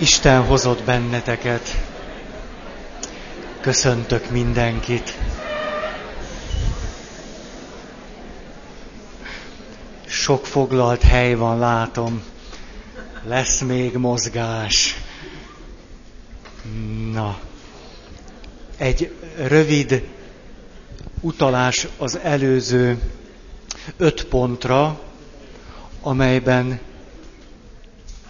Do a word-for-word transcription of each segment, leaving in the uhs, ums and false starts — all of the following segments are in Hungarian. Isten hozott benneteket. Köszöntök mindenkit. Sok foglalt hely van, látom. Lesz még mozgás. Na. Egy rövid utalás az előző öt pontra, amelyben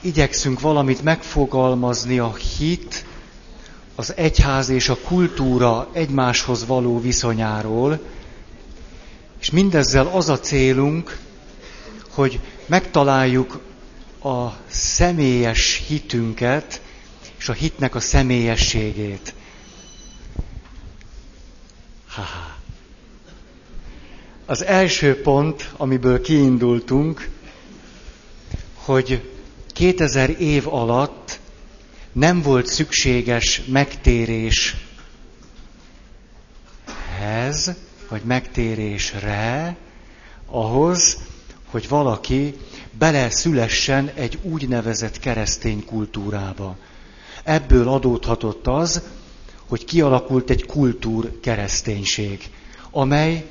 igyekszünk valamit megfogalmazni a hit, az egyház és a kultúra egymáshoz való viszonyáról, és mindezzel az a célunk, hogy megtaláljuk a személyes hitünket és a hitnek a személyességét. Ha-ha. Az első pont, amiből kiindultunk, hogy kétezer év alatt nem volt szükséges megtéréshez, vagy megtérésre, ahhoz, hogy valaki beleszülessen egy úgynevezett keresztény kultúrába. Ebből adódhatott az, hogy kialakult egy kultúrkereszténység, amely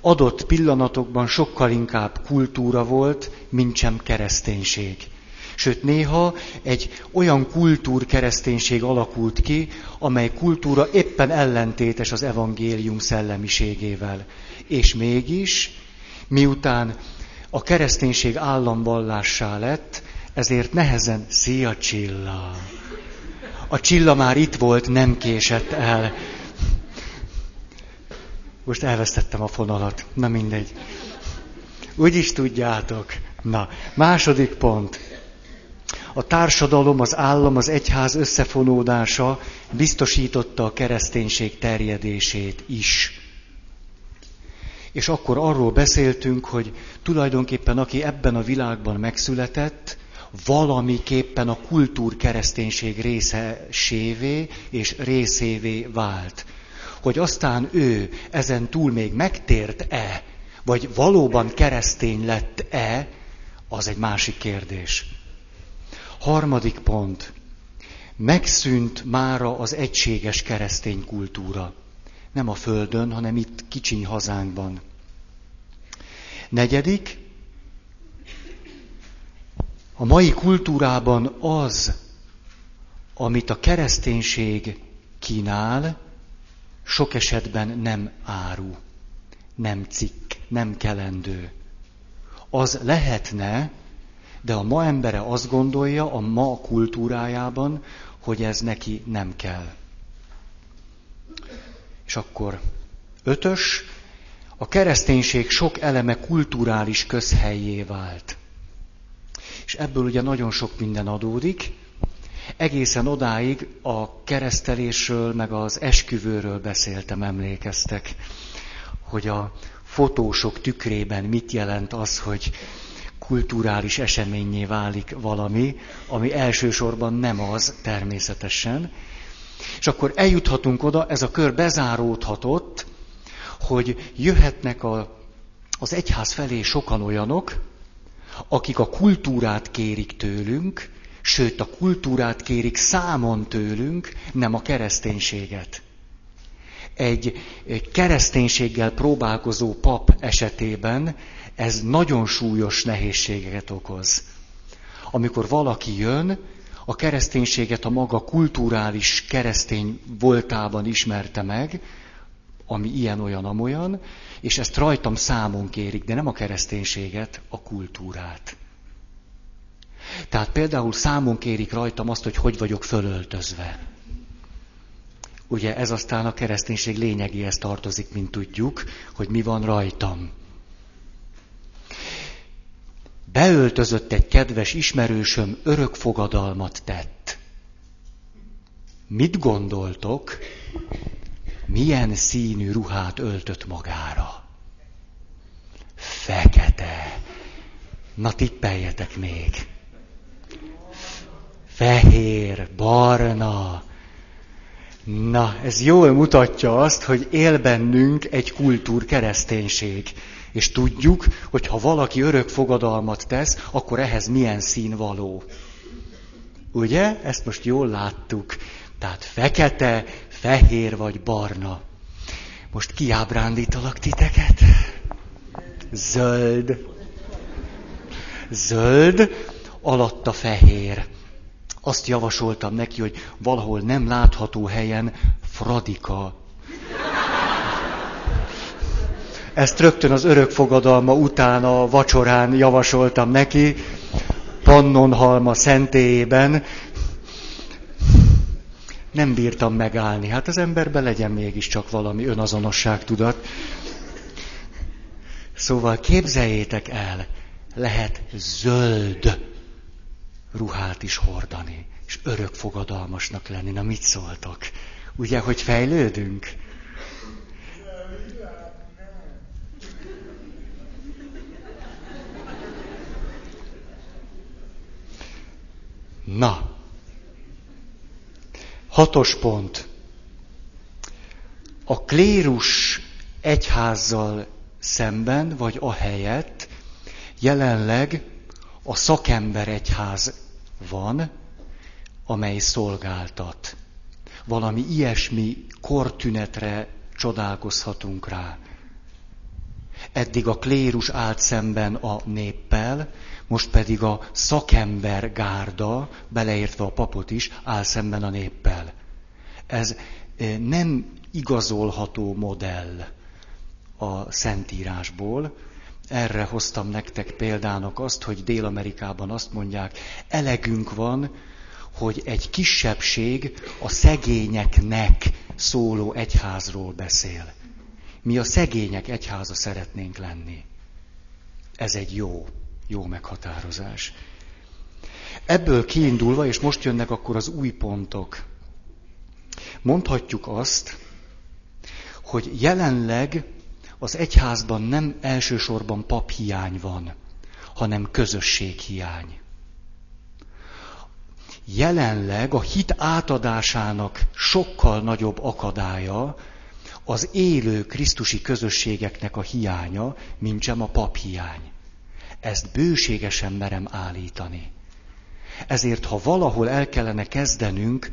adott pillanatokban sokkal inkább kultúra volt, mint sem kereszténység. Sőt, néha egy olyan kultúrkereszténység alakult ki, amely kultúra éppen ellentétes az evangélium szellemiségével. És mégis, miután a kereszténység államvallássá lett, ezért nehezen... Szia, Csilla! A Csilla már itt volt, nem késett el. Most elvesztettem a fonalat. Na mindegy. Úgy is tudjátok. Na, második pont. A társadalom, az állam, az egyház összefonódása biztosította a kereszténység terjedését is. És akkor arról beszéltünk, hogy tulajdonképpen aki ebben a világban megszületett, valamiképpen a kultúrkereszténység részesévé és részévé vált. Hogy aztán ő ezen túl még megtért-e, vagy valóban keresztény lett-e, az egy másik kérdés. Harmadik pont. Megszűnt mára az egységes keresztény kultúra. Nem a földön, hanem itt kicsiny hazánkban. Negyedik. A mai kultúrában az, amit a kereszténység kínál, sok esetben nem áru, nem cikk, nem kelendő. Az lehetne, de a ma embere azt gondolja, a ma kultúrájában, hogy ez neki nem kell. És akkor ötös, a kereszténység sok eleme kulturális közhelyé vált. És ebből ugye nagyon sok minden adódik. Egészen odáig a keresztelésről, meg az esküvőről beszéltem, emlékeztek, hogy a fotósok tükrében mit jelent az, hogy kulturális eseményé válik valami, ami elsősorban nem az, természetesen. És akkor eljuthatunk oda, ez a kör bezáródhatott, hogy jöhetnek a, az egyház felé sokan olyanok, akik a kultúrát kérik tőlünk, sőt a kultúrát kérik számon tőlünk, nem a kereszténységet. Egy kereszténységgel próbálkozó pap esetében ez nagyon súlyos nehézségeket okoz. Amikor valaki jön, a kereszténységet a maga kulturális keresztény voltában ismerte meg, ami ilyen-olyan, amolyan, és ezt rajtam számon kérik, de nem a kereszténységet, a kultúrát. Tehát például számon kérik rajtam azt, hogy hogy vagyok fölöltözve. Ugye ez aztán a kereszténység lényegéhez tartozik, mint tudjuk, hogy mi van rajtam. Beöltözött egy kedves ismerősöm, örök fogadalmat tett. Mit gondoltok, milyen színű ruhát öltött magára? Fekete. Na tippeljetek még. Fehér, barna. Na, ez jól mutatja azt, hogy él bennünk egy kultúrkereszténység. És tudjuk, hogy ha valaki örök fogadalmat tesz, akkor ehhez milyen szín való. Ugye? Ezt most jól láttuk. Tehát fekete, fehér vagy barna. Most kiábrándítalak titeket. Zöld. Zöld, alatta fehér. Azt javasoltam neki, hogy valahol nem látható helyen Fradika. Ezt rögtön az örök fogadalma után a vacsorán javasoltam neki, Pannonhalma szentélyében. Nem bírtam megállni. Hát az emberben legyen mégiscsak valami önazonosságtudat. Szóval képzeljétek el, lehet zöld ruhát is hordani, és örök fogadalmasnak lenni. Na mit szóltok? Ugye, hogy fejlődünk? Na, hatos pont. A klérus egyházzal szemben, vagy ahelyett jelenleg a szakember egyház van, amely szolgáltat. Valami ilyesmi kortünetre csodálkozhatunk rá. Eddig a klérus állt szemben a néppel, most pedig a szakember gárda, beleértve a papot is, áll szemben a néppel. Ez nem igazolható modell a Szentírásból. Erre hoztam nektek példának azt, hogy Dél-Amerikában azt mondják, elegünk van, hogy egy kisebbség a szegényeknek szóló egyházról beszél. Mi a szegények egyháza szeretnénk lenni. Ez egy jó, jó meghatározás. Ebből kiindulva, és most jönnek akkor az új pontok. Mondhatjuk azt, hogy jelenleg az egyházban nem elsősorban paphiány van, hanem közösséghiány. Jelenleg a hit átadásának sokkal nagyobb akadálya az élő krisztusi közösségeknek a hiánya, mintsem a paphiány. Ezt bőségesen merem állítani. Ezért, ha valahol el kellene kezdenünk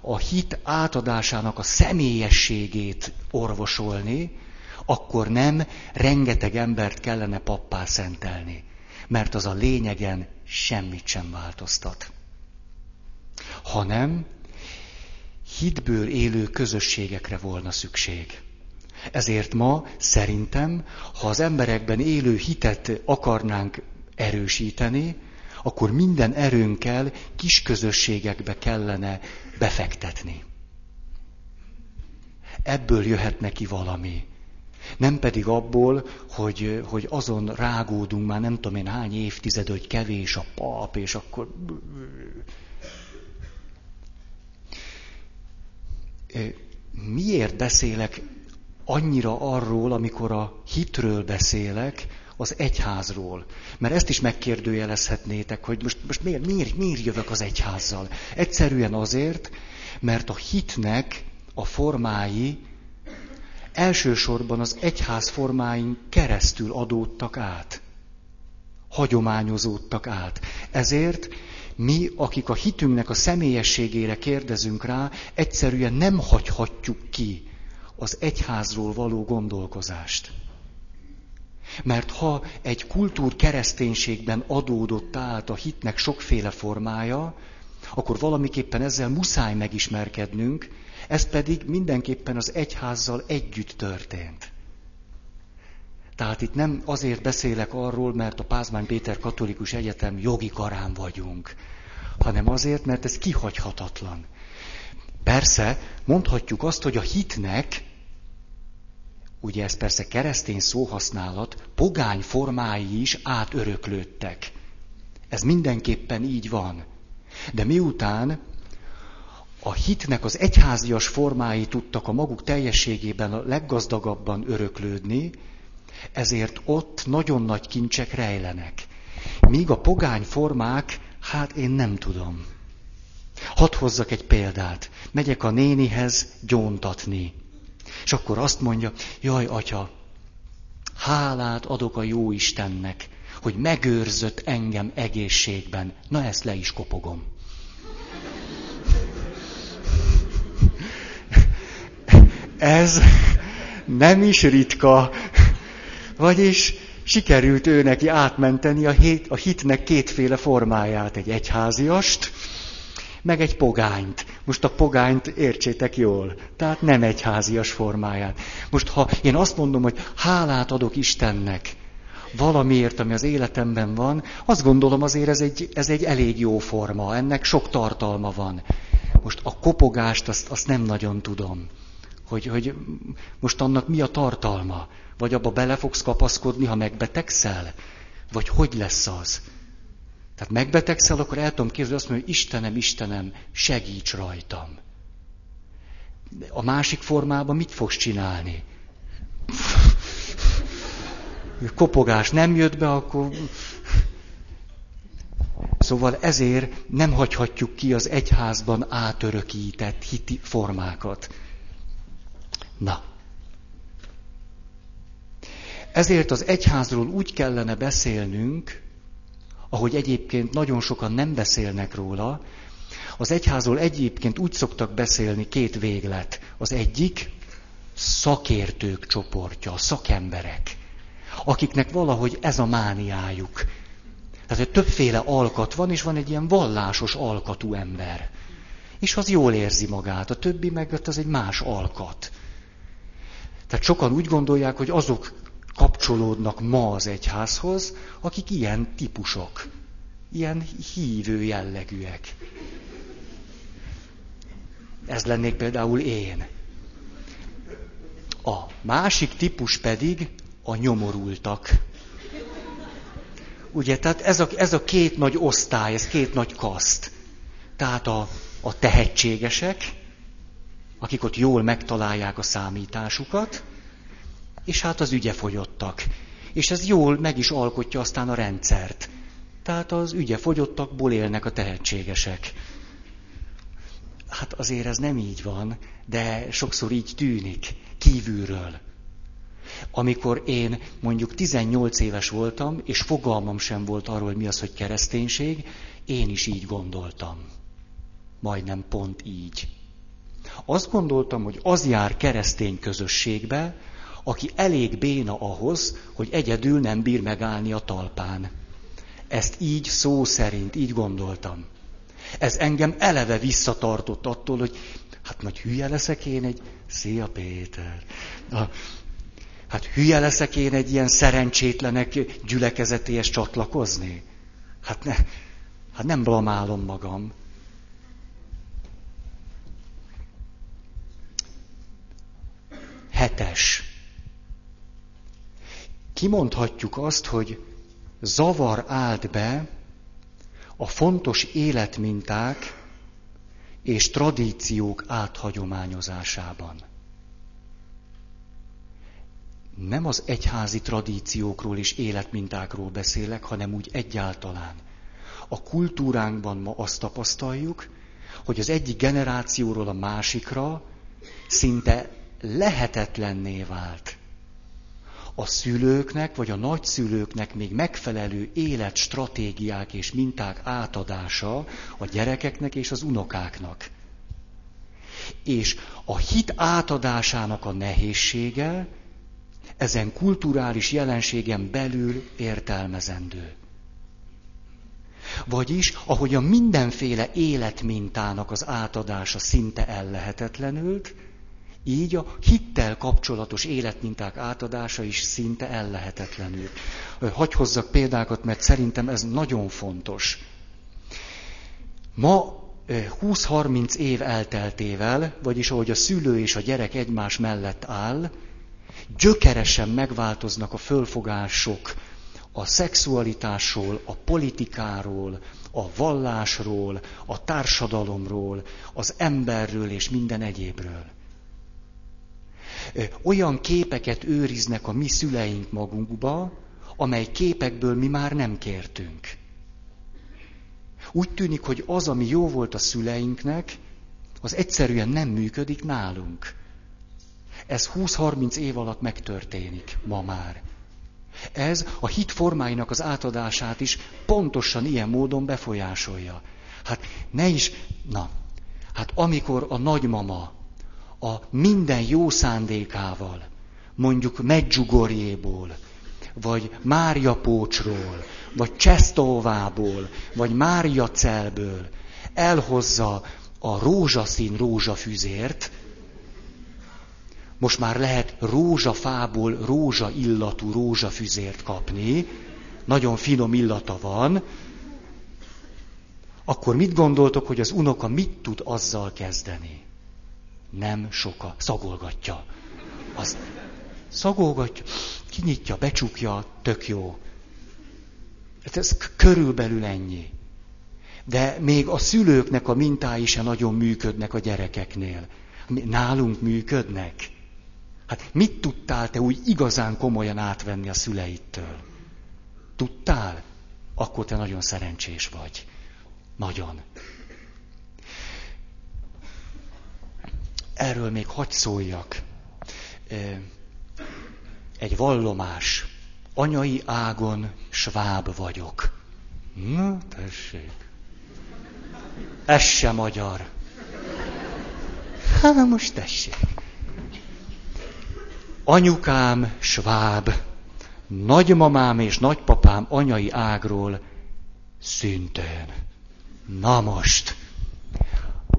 a hit átadásának a személyességét orvosolni, akkor nem rengeteg embert kellene pappá szentelni, mert az a lényegen semmit sem változtat. Hanem hitből élő közösségekre volna szükség. Ezért ma szerintem, ha az emberekben élő hitet akarnánk erősíteni, akkor minden erőnkkel kis közösségekbe kellene befektetni. Ebből jöhet neki valami. Nem pedig abból, hogy, hogy azon rágódunk már nem tudom én hány évtized, hogy kevés a pap, és akkor... Miért beszélek annyira arról, amikor a hitről beszélek, az egyházról? Mert ezt is megkérdőjelezhetnétek, hogy most, most miért, miért, miért jövök az egyházzal? Egyszerűen azért, mert a hitnek a formái elsősorban az egyház formáin keresztül adódtak át, hagyományozódtak át. Ezért mi, akik a hitünknek a személyességére kérdezünk rá, egyszerűen nem hagyhatjuk ki az egyházról való gondolkozást. Mert ha egy kultúr kereszténységben adódott át a hitnek sokféle formája, akkor valamiképpen ezzel muszáj megismerkednünk, ez pedig mindenképpen az egyházzal együtt történt. Tehát itt nem azért beszélek arról, mert a Pázmány Péter Katolikus Egyetem jogi karán vagyunk, hanem azért, mert ez kihagyhatatlan. Persze, mondhatjuk azt, hogy a hitnek, ugye ez persze keresztény szóhasználat, pogány formái is átöröklődtek. Ez mindenképpen így van. De miután a hitnek az egyházias formái tudtak a maguk teljességében a leggazdagabban öröklődni, ezért ott nagyon nagy kincsek rejlenek. Míg a pogány formák, hát én nem tudom. Hadd hozzak egy példát. Megyek a nénihez gyóntatni. És akkor azt mondja, jaj atya, hálát adok a jó Istennek, hogy megőrzött engem egészségben. Na ezt le is kopogom. Ez nem is ritka. Vagyis sikerült ő neki átmenteni a, hit, a hitnek kétféle formáját, egy egyháziast, meg egy pogányt. Most a pogányt értsétek jól, tehát nem egyházias formáját. Most ha én azt mondom, hogy hálát adok Istennek valamiért, ami az életemben van, azt gondolom azért ez egy, ez egy elég jó forma, ennek sok tartalma van. Most a kopogást, azt, azt nem nagyon tudom, hogy, hogy most annak mi a tartalma. Vagy abba bele fogsz kapaszkodni, ha megbetegszel? Vagy hogy lesz az? Tehát megbetegszel, akkor el tudom képzelni, azt mondja, hogy Istenem, Istenem, segíts rajtam. A másik formában mit fogsz csinálni? Kopogás nem jött be, akkor... Szóval ezért nem hagyhatjuk ki az egyházban átörökített hiti formákat. Na. Ezért az egyházról úgy kellene beszélnünk, ahogy egyébként nagyon sokan nem beszélnek róla. Az egyházról egyébként úgy szoktak beszélni, két véglet. Az egyik szakértők csoportja, a szakemberek, akiknek valahogy ez a mániájuk. Tehát többféle alkat van, és van egy ilyen vallásos alkatú ember. És az jól érzi magát, a többi meg az egy más alkat. Tehát sokan úgy gondolják, hogy azok kapcsolódnak ma az egyházhoz, akik ilyen típusok, ilyen hívő jellegűek. Ez lennék például én. A másik típus pedig a nyomorultak. Ugye, tehát ez a, ez a két nagy osztály, ez két nagy kaszt. Tehát a, a tehetségesek, akik ott jól megtalálják a számításukat, és hát az ügyefogyottak. És ez jól meg is alkotja aztán a rendszert. Tehát az ügyefogyottakból élnek a tehetségesek. Hát azért ez nem így van, de sokszor így tűnik kívülről. Amikor én mondjuk tizennyolc éves voltam, és fogalmam sem volt arról, hogy mi az, hogy kereszténység, én is így gondoltam. Majdnem pont így. Azt gondoltam, hogy az jár keresztény közösségbe, aki elég béna ahhoz, hogy egyedül nem bír megállni a talpán. Ezt így szó szerint, így gondoltam. Ez engem eleve visszatartott attól, hogy hát majd hülye leszek én egy... Szia Péter! Hát hülye leszek én egy ilyen szerencsétlenek gyülekezetéhez csatlakozni? Hát, ne, hát nem blamálom magam. Hetes. Kimondhatjuk azt, hogy zavar állt be a fontos életminták és tradíciók áthagyományozásában. Nem az egyházi tradíciókról és életmintákról beszélek, hanem úgy egyáltalán. A kultúránkban ma azt tapasztaljuk, hogy az egyik generációról a másikra szinte lehetetlenné vált a szülőknek vagy a nagyszülőknek még megfelelő életstratégiák és minták átadása a gyerekeknek és az unokáknak. És a hit átadásának a nehézsége ezen kulturális jelenségen belül értelmezendő. Vagyis, ahogy a mindenféle életmintának az átadása szinte ellehetetlenült, így a hittel kapcsolatos életminták átadása is szinte ellehetetlenül. Hagy hozzak példákat, mert szerintem ez nagyon fontos. Ma húsz-harminc év elteltével, vagyis ahogy a szülő és a gyerek egymás mellett áll, gyökeresen megváltoznak a fölfogások a szexualitásról, a politikáról, a vallásról, a társadalomról, az emberről és minden egyébről. Olyan képeket őriznek a mi szüleink magunkba, amely képekből mi már nem kértünk. Úgy tűnik, hogy az, ami jó volt a szüleinknek, az egyszerűen nem működik nálunk. Ez húsz-harminc év alatt megtörténik ma már. Ez a hit formáinak az átadását is pontosan ilyen módon befolyásolja. Hát ne is, na, hát amikor a nagymama, a minden jó szándékával, mondjuk Medjugorjéból, vagy Mária Pócsról, vagy Csesztóvából, vagy Mária Celből elhozza a rózsaszín rózsafüzért, most már lehet rózsafából rózsaillatú rózsafüzért kapni, nagyon finom illata van, akkor mit gondoltok, hogy az unoka mit tud azzal kezdeni? Nem soka. Szagolgatja. Azt szagolgatja, kinyitja, becsukja, tök jó. Ez körülbelül ennyi. De még a szülőknek a mintái se nagyon működnek a gyerekeknél. Nálunk működnek. Hát mit tudtál te úgy igazán komolyan átvenni a szüleidtől? Tudtál? Akkor te nagyon szerencsés vagy. Nagyon. Erről még hadd szóljak. Egy vallomás. Anyai ágon sváb vagyok. Na, tessék. Ez se magyar. Hát most tessék. Anyukám sváb, nagymamám és nagypapám anyai ágról szintén. Na most,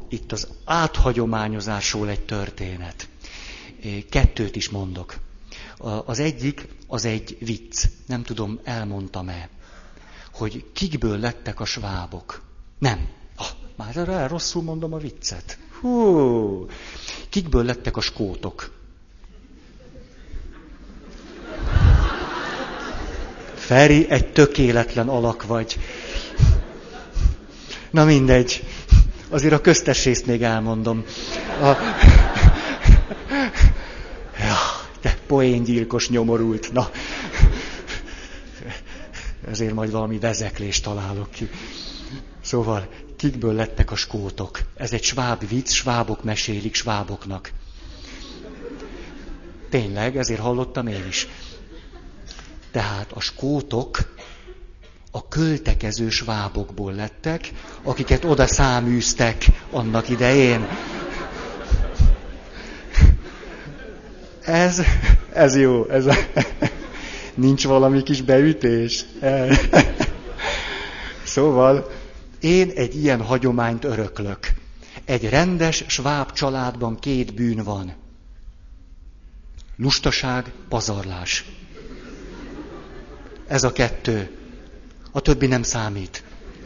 itt az áthagyományozásról egy történet. Kettőt is mondok. Az egyik, az egy vicc. Nem tudom, elmondtam-e, hogy kikből lettek a svábok. Nem. Ah, már erre rosszul mondom a viccet. Hú. Kikből lettek a skótok? Feri, egy tökéletlen alak vagy. Na mindegy, azért a köztes részt még elmondom. A... Ja, de poéngyilkos nyomorult, na. Ezért majd valami vezeklést találok ki. Szóval, kikből lettek a skótok? Ez egy sváb vicc, svábok mesélik sváboknak. Tényleg, ezért hallottam én is. Tehát a skótok a költekező svábokból lettek, akiket oda száműztek annak idején. Ez, ez jó, ez a... nincs valami kis beütés. Szóval én egy ilyen hagyományt öröklök. Egy rendes sváb családban két bűn van. Lustaság, pazarlás. Ez a kettő. A többi nem számít.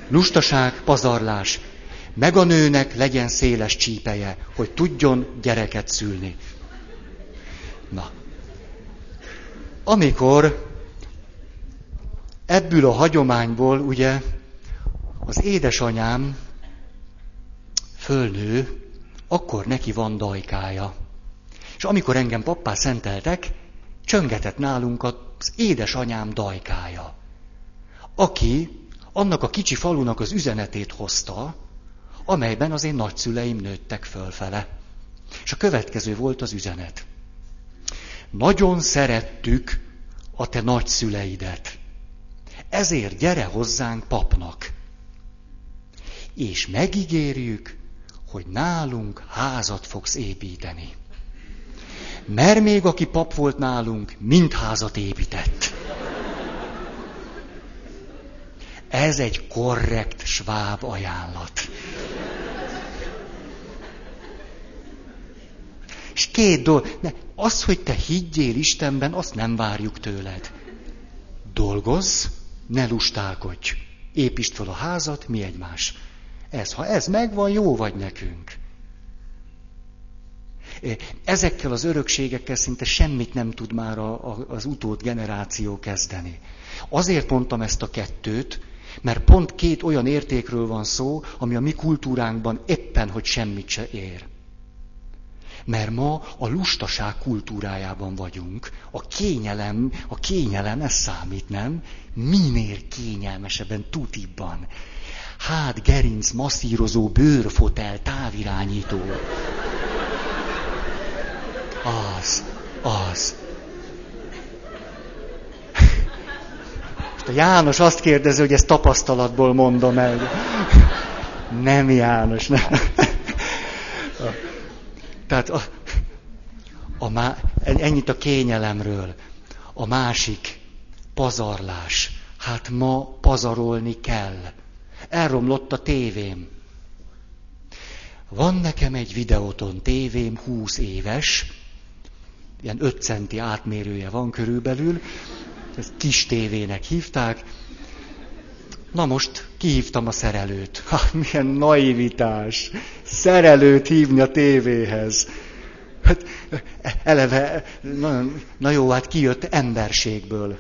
Lustaság, pazarlás. Meg a nőnek legyen széles csípeje, hogy tudjon gyereket szülni. Na. Amikor ebből a hagyományból, ugye, az édesanyám fölnő, akkor neki van dajkája. És amikor engem pappá szenteltek, csöngetett nálunk az édesanyám dajkája, aki annak a kicsi falunak az üzenetét hozta, amelyben az én nagyszüleim nőttek fölfele. És a következő volt az üzenet. Nagyon szerettük a te nagyszüleidet, ezért gyere hozzánk papnak, és megígérjük, hogy nálunk házat fogsz építeni. Mert még aki pap volt nálunk, mind házat épített. Ez egy korrekt sváb ajánlat. És két dolog. Ne, az, hogy te higgyél Istenben, azt nem várjuk tőled. Dolgozz, ne lustálkodj. Építsd fel a házat, mi egymás. Ez, ha ez megvan, jó vagy nekünk. Ezekkel az örökségekkel szinte semmit nem tud már a, a, az utód generáció kezdeni. Azért mondtam ezt a kettőt, mert pont két olyan értékről van szó, ami a mi kultúránkban éppen, hogy semmit se ér. Mert ma a lustaság kultúrájában vagyunk. A kényelem, a kényelem, ez számít, nem? Minél kényelmesebben, tutibban. Hát, gerinc, masszírozó, bőrfotel, távirányító. Az, az. Most a János azt kérdezi, hogy ezt tapasztalatból mondom el. Nem, János, nem. Tehát a, A má... Ennyit a kényelemről. A másik, pazarlás. Hát ma pazarolni kell. Elromlott a tévém. Van nekem egy Videoton tévém, húsz éves, ilyen öt centi átmérője van körülbelül, ezt kis tévének hívták. Na most kihívtam a szerelőt. Ha, milyen naivitás! Szerelőt hívni a tévéhez. Hát, eleve, na, na jó, hát kijött emberségből.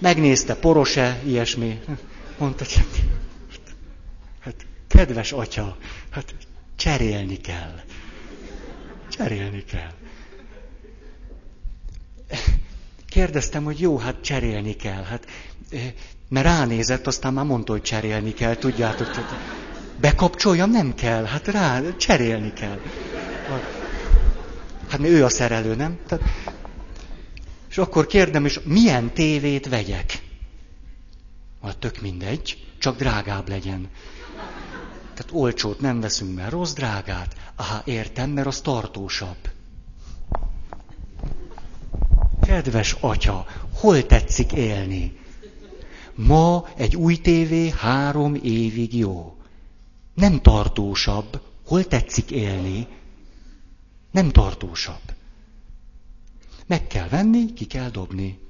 Megnézte, poros-e, ilyesmi. Mondta, hogy hát, kedves atya, hát cserélni kell. Cserélni kell. Kérdeztem, hogy jó, hát cserélni kell. Hát, mert ránézett, aztán már mondta, hogy cserélni kell, tudjátok. Tehát bekapcsoljam, nem kell, hát rá, cserélni kell. Hát mi ő a szerelő, nem? Tehát, és akkor kérdem, és milyen tévét vegyek? Hát tök mindegy, csak drágább legyen. Tehát olcsót nem veszünk, mert rossz, drágát. Aha, értem, mert az tartósabb. Kedves atya, hol tetszik élni? Ma egy új tévé három évig jó. Nem tartósabb. Hol tetszik élni? Nem tartósabb. Meg kell venni, ki kell dobni.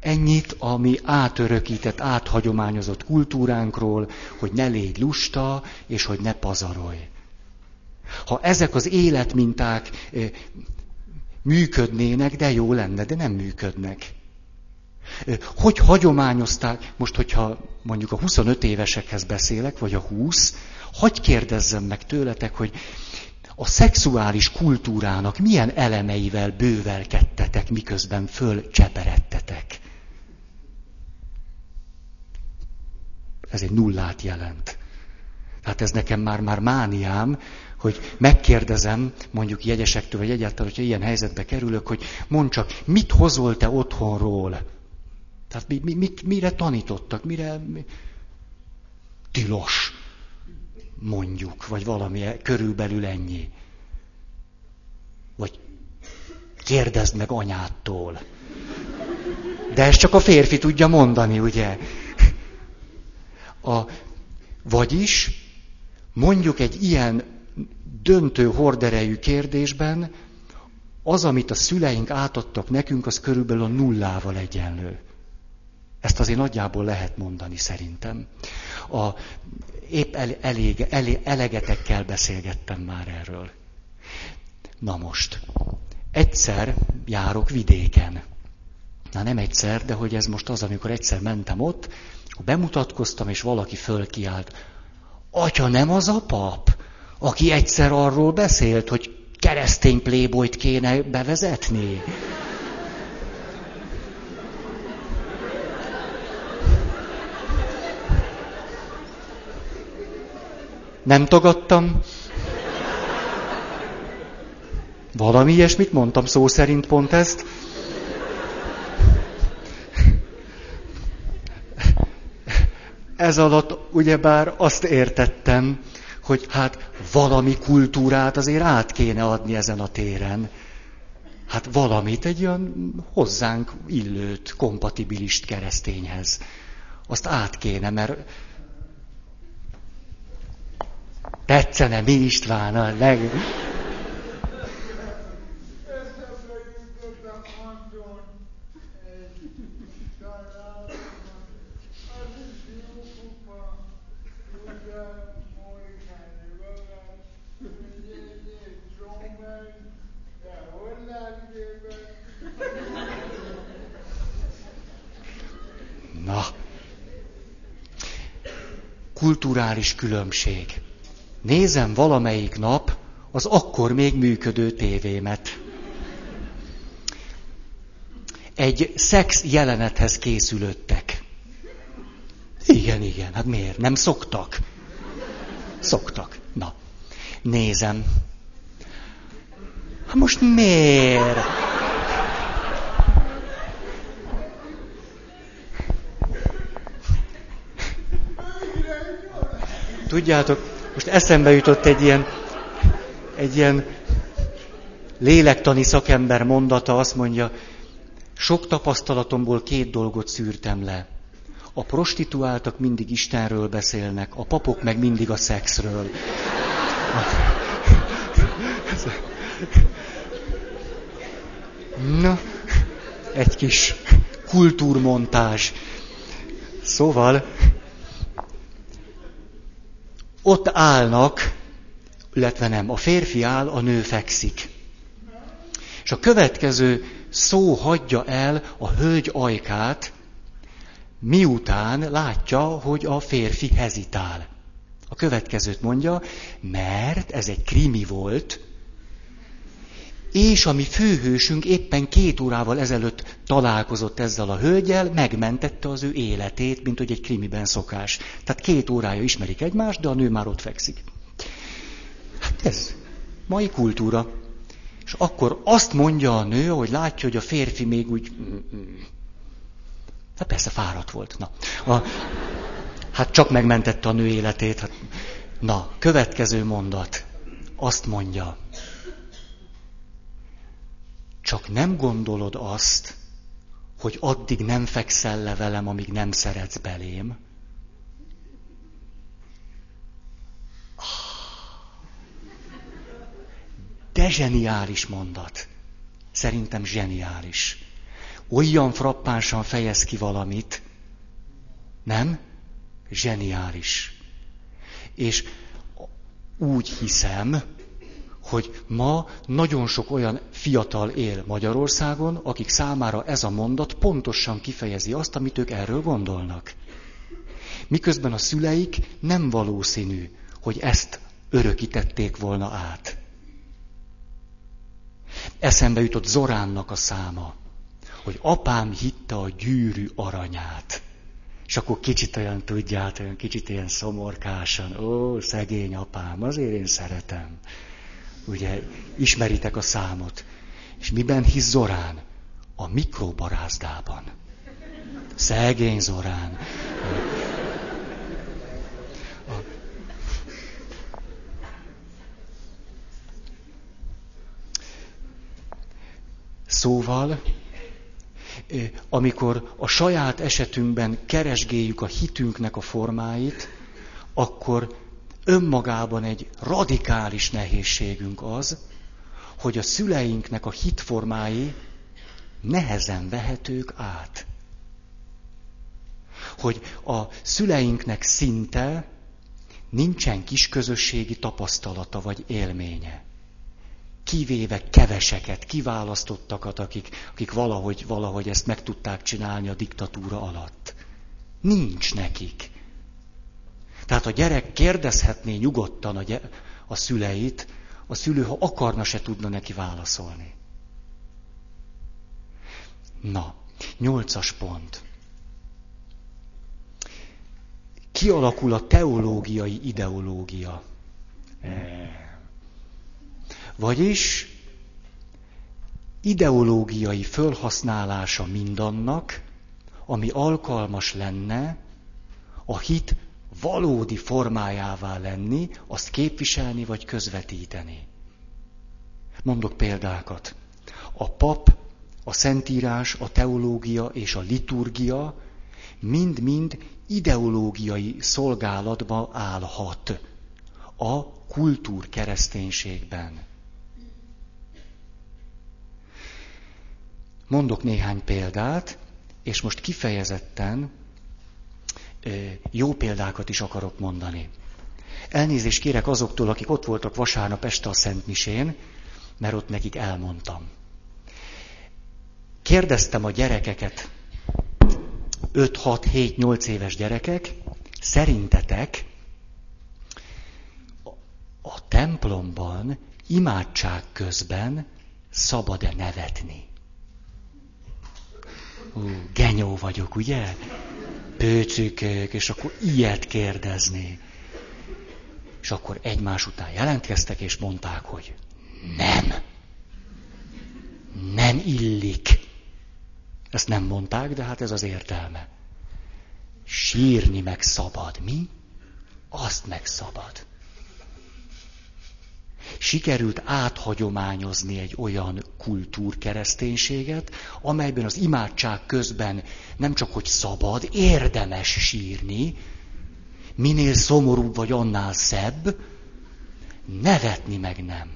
Ennyit a mi átörökített, áthagyományozott kultúránkról, hogy ne légy lusta, és hogy ne pazarolj. Ha ezek az életminták működnének, de jó lenne, de nem működnek. Hogy hagyományozták, most hogyha mondjuk a huszonöt évesekhez beszélek, vagy a húsz, hadd kérdezzem meg tőletek, hogy a szexuális kultúrának milyen elemeivel bővelkedtetek, miközben fölcseperedtetek? Ez egy nullát jelent. Hát ez nekem már-már mániám, hogy megkérdezem, mondjuk jegyesektől, vagy egyáltalán, hogyha ilyen helyzetbe kerülök, hogy mondd csak, mit hozol te otthonról? Tehát mi, mi, mit, mire tanítottak, mire mi... tilos, mondjuk, vagy valami körülbelül ennyi. Vagy kérdezd meg anyádtól. De ezt csak a férfi tudja mondani, ugye? A, vagyis mondjuk egy ilyen döntő horderejű kérdésben az, amit a szüleink átadtak nekünk, az körülbelül a nullával egyenlő. Ezt azért nagyjából lehet mondani szerintem. A, épp el, elég, elé, elegetekkel beszélgettem már erről. Na most, egyszer járok vidéken. Na nem egyszer, de hogy ez most az, amikor egyszer mentem ott, bemutatkoztam, és valaki fölkiált. Atya, nem az a pap, aki egyszer arról beszélt, hogy keresztény playboyt kéne bevezetni? Nem tagadtam. Valami ilyesmit mondtam, szó szerint pont ezt. Ez alatt ugyebár azt értettem, hogy hát valami kultúrát azért át kéne adni ezen a téren. Hát valamit, egy olyan hozzánk illőt, kompatibilist keresztényhez. Azt át kéne, mert tetszene Mi István a leg... Na, kulturális különbség. Nézem valamelyik nap az akkor még működő tévémet. Egy szex jelenethez készülöttek. Igen, igen, hát miért? Nem szoktak? Szoktak. Na, nézem. Hát most miért? Tudjátok, Most eszembe jutott egy ilyen, egy ilyen lélektani szakember mondata, azt mondja, sok tapasztalatomból két dolgot szűrtem le. A prostituáltak mindig Istenről beszélnek, a papok meg mindig a szexről. Na, egy kis kultúrmontázs. Szóval, ott állnak, illetve nem, a férfi áll, a nő fekszik. És a következő szó hagyja el a hölgy ajkát, miután látja, hogy a férfi hezitál. A következőt mondja, mert ez egy krimi volt, és a mi főhősünk éppen két órával ezelőtt találkozott ezzel a hölgyel, megmentette az ő életét, mint hogy egy krimiben szokás. Tehát két órája ismerik egymást, de a nő már ott fekszik. Hát ez mai kultúra. És akkor azt mondja a nő, hogy látja, hogy a férfi még úgy... Hát persze fáradt volt. Na. A... Hát csak megmentette a nő életét. Hát... Na, következő mondat. Azt mondja... Csak nem gondolod azt, hogy addig nem fekszel le velem, amíg nem szeretsz belém. De zseniális mondat. Szerintem zseniális. Olyan frappánsan fejez ki valamit. Nem? Zseniális. És úgy hiszem, hogy ma nagyon sok olyan fiatal él Magyarországon, akik számára ez a mondat pontosan kifejezi azt, amit ők erről gondolnak. Miközben a szüleik nem valószínű, hogy ezt örökítették volna át. Eszembe jutott Zoránnak a száma, hogy apám hitte a gyűrű aranyát. És akkor kicsit olyan tudját, olyan kicsit ilyen szomorkásan, ó, szegény apám, azért én szeretem. Ugye, ismeritek a számot. És miben hisz Zorán? A mikrobarázdában. Szegény Zorán. A... A... Szóval, amikor a saját esetünkben keresgéljük a hitünknek a formáit, akkor önmagában egy radikális nehézségünk az, hogy a szüleinknek a hitformái nehezen vehetők át. Hogy a szüleinknek szinte nincsen kisközösségi tapasztalata vagy élménye. Kivéve keveseket, kiválasztottakat, akik, akik valahogy, valahogy ezt meg tudták csinálni a diktatúra alatt. Nincs nekik. Tehát a gyerek kérdezhetné nyugodtan a, gy- a szüleit, a szülő, ha akarna, se tudna neki válaszolni. Na, nyolcas pont. Kialakul a teológiai ideológia. Vagyis ideológiai fölhasználása mindannak, ami alkalmas lenne a hit valódi formájává lenni, azt képviselni vagy közvetíteni. Mondok példákat. A pap, a szentírás, a teológia és a liturgia mind-mind ideológiai szolgálatba állhat a kultúrkereszténységben. Mondok néhány példát, és most kifejezetten jó példákat is akarok mondani. Elnézést kérek azoktól, akik ott voltak vasárnap este a Szentmisén, mert ott nekik elmondtam. Kérdeztem a gyerekeket, öt hat hét nyolc éves gyerekek, szerintetek a templomban imádság közben szabad-e nevetni? Ú, genyó vagyok, ugye? Pőcükék, és akkor ilyet kérdezni. És akkor egymás után jelentkeztek, és mondták, hogy nem. Nem illik. Ezt nem mondták, de hát ez az értelme. Sírni meg szabad. Mi? Azt meg szabad. sikerült áthagyományozni egy olyan kultúrkereszténységet, amelyben az imádság közben nem csak hogy szabad, érdemes sírni, minél szomorúbb vagy annál szebb, nevetni meg nem.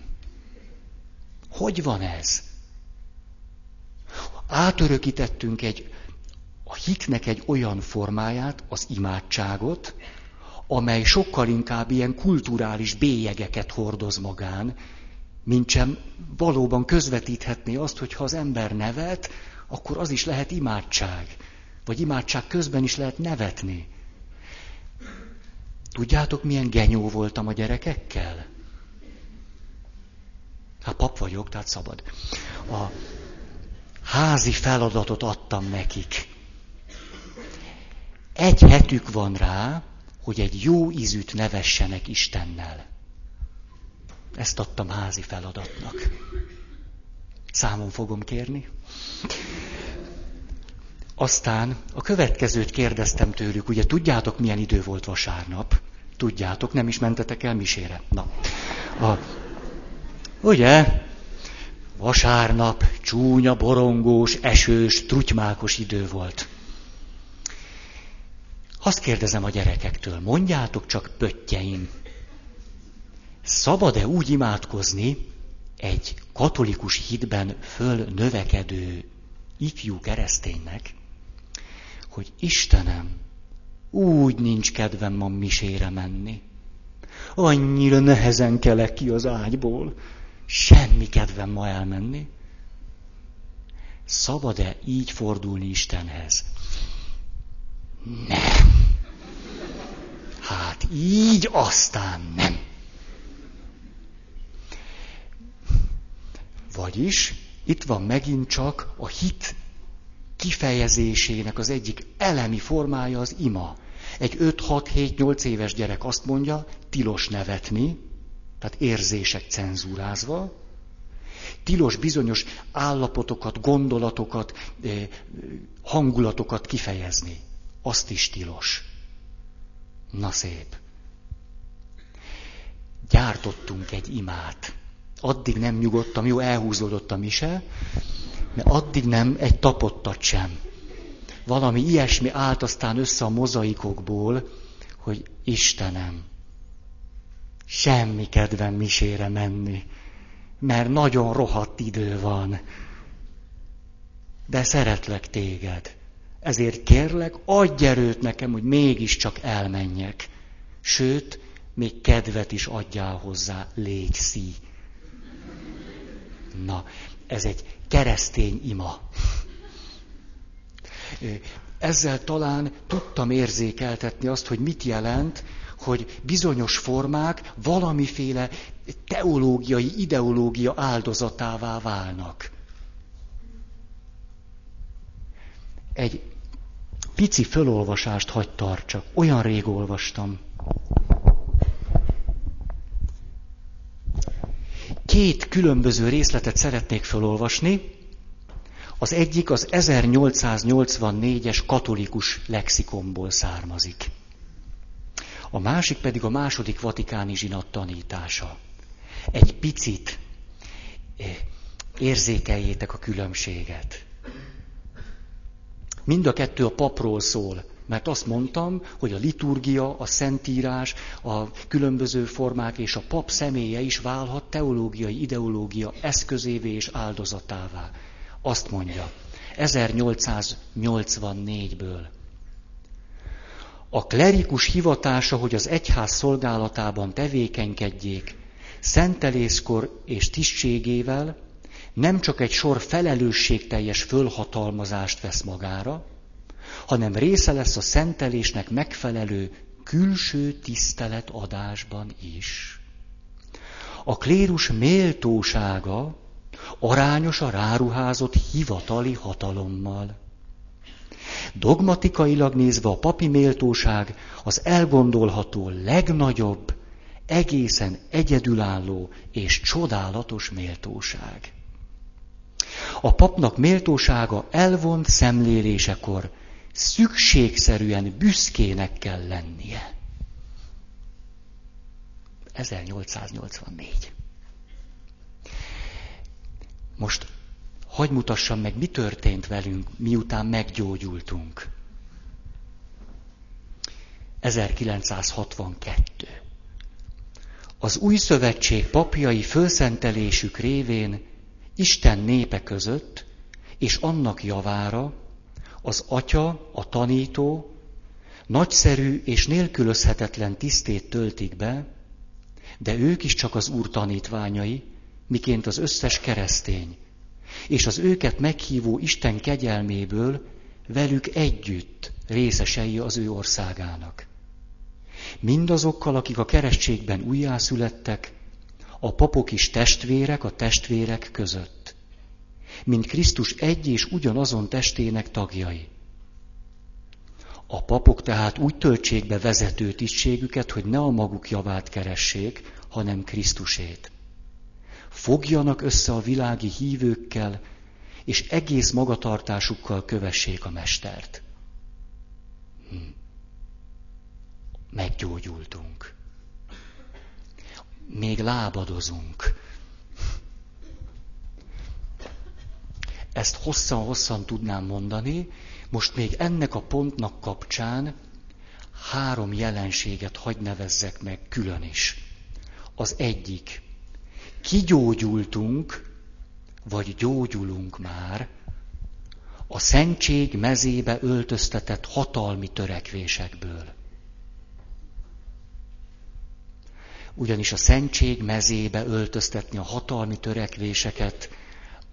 Hogy van ez? Átörökítettünk egy, a hitnek egy olyan formáját, az imádságot, amely sokkal inkább ilyen kulturális bélyegeket hordoz magán, mintsem valóban közvetíthetné azt, hogy ha az ember nevet, akkor az is lehet imádság. Vagy imádság közben is lehet nevetni. Tudjátok, milyen genyó voltam a gyerekekkel? Hát pap vagyok, tehát szabad. A házi feladatot adtam nekik. Egy hetük van rá, hogy egy jó ízűt nevessenek Istennel. Ezt adtam házi feladatnak. Számon fogom kérni. Aztán a következőt kérdeztem tőlük, ugye tudjátok, milyen idő volt vasárnap? Tudjátok, nem is mentetek el misére. Na, a, ugye, vasárnap csúnya, borongós, esős, trutymákos idő volt. Azt kérdezem a gyerekektől, mondjátok csak pöttyeim, szabad-e úgy imádkozni egy katolikus hitben fölnövekedő ifjú kereszténynek, hogy Istenem, úgy nincs kedvem ma misére menni. Annyira nehezen kelek ki az ágyból, semmi kedvem ma elmenni. Szabad-e így fordulni Istenhez? Nem. Hát így aztán nem. Vagyis itt van megint csak a hit kifejezésének az egyik elemi formája az ima. Egy öt hat hét nyolc éves gyerek azt mondja, tilos nevetni, tehát érzések cenzúrázva, tilos bizonyos állapotokat, gondolatokat, hangulatokat kifejezni. Azt is tilos. Na szép. Gyártottunk egy imát. Addig nem nyugodtam, jó, elhúzódott a mise, mert addig nem egy tapottat sem. Valami ilyesmi állt aztán össze a mozaikokból, hogy Istenem, semmi kedvem misére menni, mert nagyon rohadt idő van. De szeretlek téged. Ezért kérlek, adj erőt nekem, hogy mégiscsak elmenjek. Sőt, még kedvet is adjál hozzá, légy szí. Na, ez egy keresztény ima. Ezzel talán tudtam érzékeltetni azt, hogy mit jelent, hogy bizonyos formák valamiféle teológiai, ideológia áldozatává válnak. Egy pici fölolvasást hagy tartsak, olyan rég olvastam. Két különböző részletet szeretnék fölolvasni. Az egyik az ezernyolcszáznyolcvannégyes katolikus lexikomból származik. A másik pedig a második vatikáni zsinat tanítása. Egy picit érzékeljétek a különbséget. Mind a kettő a papról szól, mert azt mondtam, hogy a liturgia, a szentírás, a különböző formák és a pap személye is válhat teológiai ideológia eszközévé és áldozatává. Azt mondja, ezernyolcszáznyolcvannégyből. A klerikus hivatása, hogy az egyház szolgálatában tevékenykedjék, szentelészkor és tisztségével, nem csak egy sor felelősségteljes fölhatalmazást vesz magára, hanem része lesz a szentelésnek megfelelő külső tiszteletadásban is. A klérus méltósága arányos a ráruházott hivatali hatalommal. Dogmatikailag nézve a papi méltóság az elgondolható legnagyobb, egészen egyedülálló és csodálatos méltóság. A papnak méltósága elvont szemlélésekor szükségszerűen büszkének kell lennie. ezernyolcszáznyolcvannégy. Most hadd mutassam meg, mi történt velünk, miután meggyógyultunk. ezerkilencszázhatvankettő. Az új szövetség papjai fölszentelésük révén Isten népe között és annak javára az Atya, a Tanító nagyszerű és nélkülözhetetlen tisztét töltik be, de ők is csak az Úr tanítványai, miként az összes keresztény, és az őket meghívó Isten kegyelméből velük együtt részesei az ő országának. Mindazokkal, akik a keresztségben újjászülettek, a papok is testvérek a testvérek között, mint Krisztus egy és ugyanazon testének tagjai. A papok tehát úgy töltsék be vezető tisztségüket, hogy ne a maguk javát keressék, hanem Krisztusét. Fogjanak össze a világi hívőkkel, és egész magatartásukkal kövessék a mestert. Hm. Meggyógyultunk. Még lábadozunk. Ezt hosszan-hosszan tudnám mondani, most még ennek a pontnak kapcsán három jelenséget hadd nevezzek meg külön is. Az egyik, kigyógyultunk, vagy gyógyulunk már a szentség mezébe öltöztetett hatalmi törekvésekből. Ugyanis a szentség mezébe öltöztetni a hatalmi törekvéseket,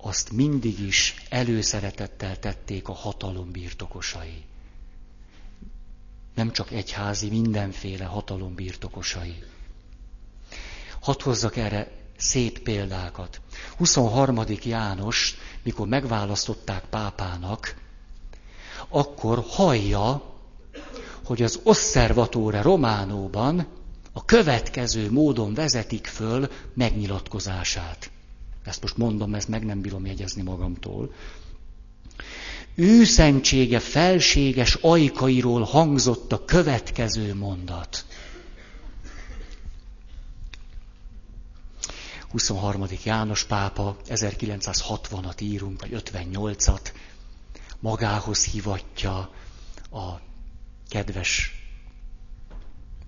azt mindig is előszeretettel tették a hatalom birtokosai. Nem csak egyházi, mindenféle hatalom birtokosai. Hadd hozzak erre szép példákat. huszonharmadik János, mikor megválasztották pápának, akkor hallja, hogy az Osservatore Románóban a következő módon vezetik föl megnyilatkozását. Ezt most mondom, ezt meg nem bírom jegyezni magamtól. Ő szentsége felséges ajkairól hangzott a következő mondat. huszonharmadik János pápa, ezerkilencszázhatvanat írunk, vagy ötvennyolcat, magához hivatja a kedves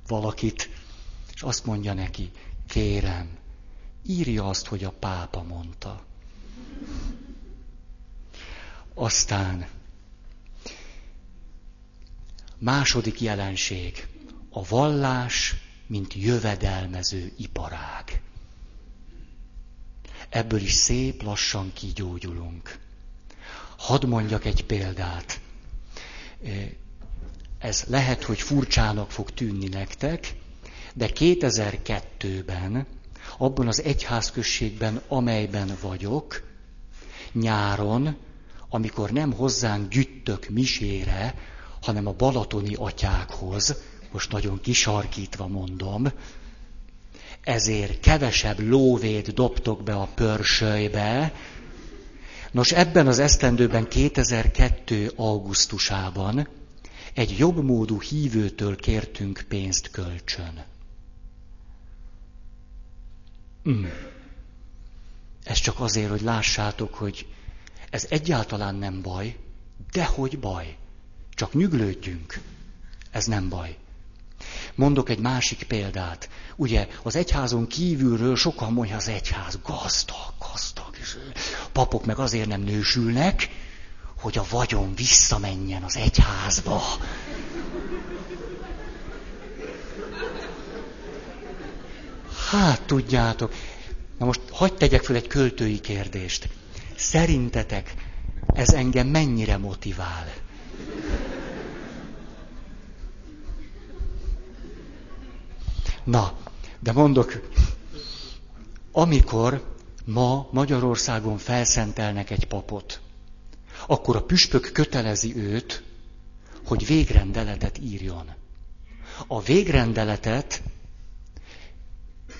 valakit, és azt mondja neki, kérem, írja azt, hogy a pápa mondta. Aztán második jelenség, a vallás, mint jövedelmező iparág. Ebből is szép lassan kigyógyulunk. Hadd mondjak egy példát. Ez lehet, hogy furcsának fog tűnni nektek, de kétezer-kettőben, abban az egyházközségben, amelyben vagyok, nyáron, amikor nem hozzánk gyüttök misére, hanem a balatoni atyákhoz, most nagyon kisarkítva mondom, ezért kevesebb lóvét dobtok be a pörsölybe. Nos, ebben az esztendőben kétezer-kettő augusztusában egy jobbmódú hívőtől kértünk pénzt kölcsön. Mm. Ez csak azért, hogy lássátok, hogy ez egyáltalán nem baj, dehogy baj. Csak nyüglődjünk. Ez nem baj. Mondok egy másik példát. Ugye az egyházon kívülről sokan mondja az egyház gazdag, gazdag. És papok meg azért nem nősülnek, hogy a vagyon visszamenjen az egyházba. Hát tudjátok, na most hadd tegyek föl egy költői kérdést. Szerintetek ez engem mennyire motivál? Na, de mondok, amikor ma Magyarországon felszentelnek egy papot, akkor a püspök kötelezi őt, hogy végrendeletet írjon. A végrendeletet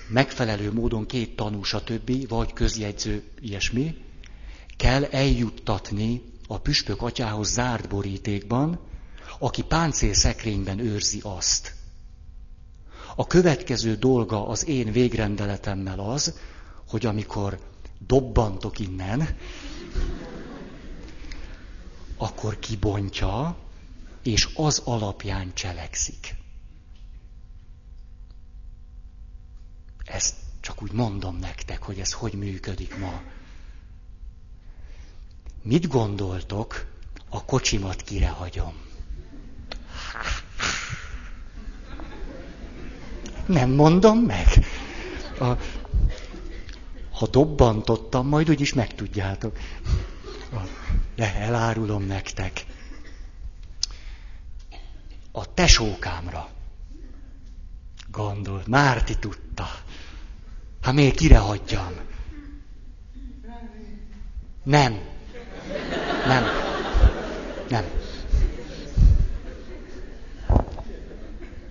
megfelelő módon két tanú, stb., vagy közjegyző, ilyesmi, kell eljuttatni a püspök atyához zárt borítékban, aki páncélszekrényben őrzi azt. A következő dolga az én végrendeletemmel az, hogy amikor dobbantok innen, akkor kibontja, és az alapján cselekszik. Ezt csak úgy mondom nektek, hogy ez hogy működik ma. Mit gondoltok, a kocsimat kire hagyom? Nem mondom meg. A, ha dobbantottam, majd úgyis megtudjátok. De elárulom nektek. A tesókámra. Gondolt, Márti tudta. Ha még kire hagyjam? Nem. Nem. Nem.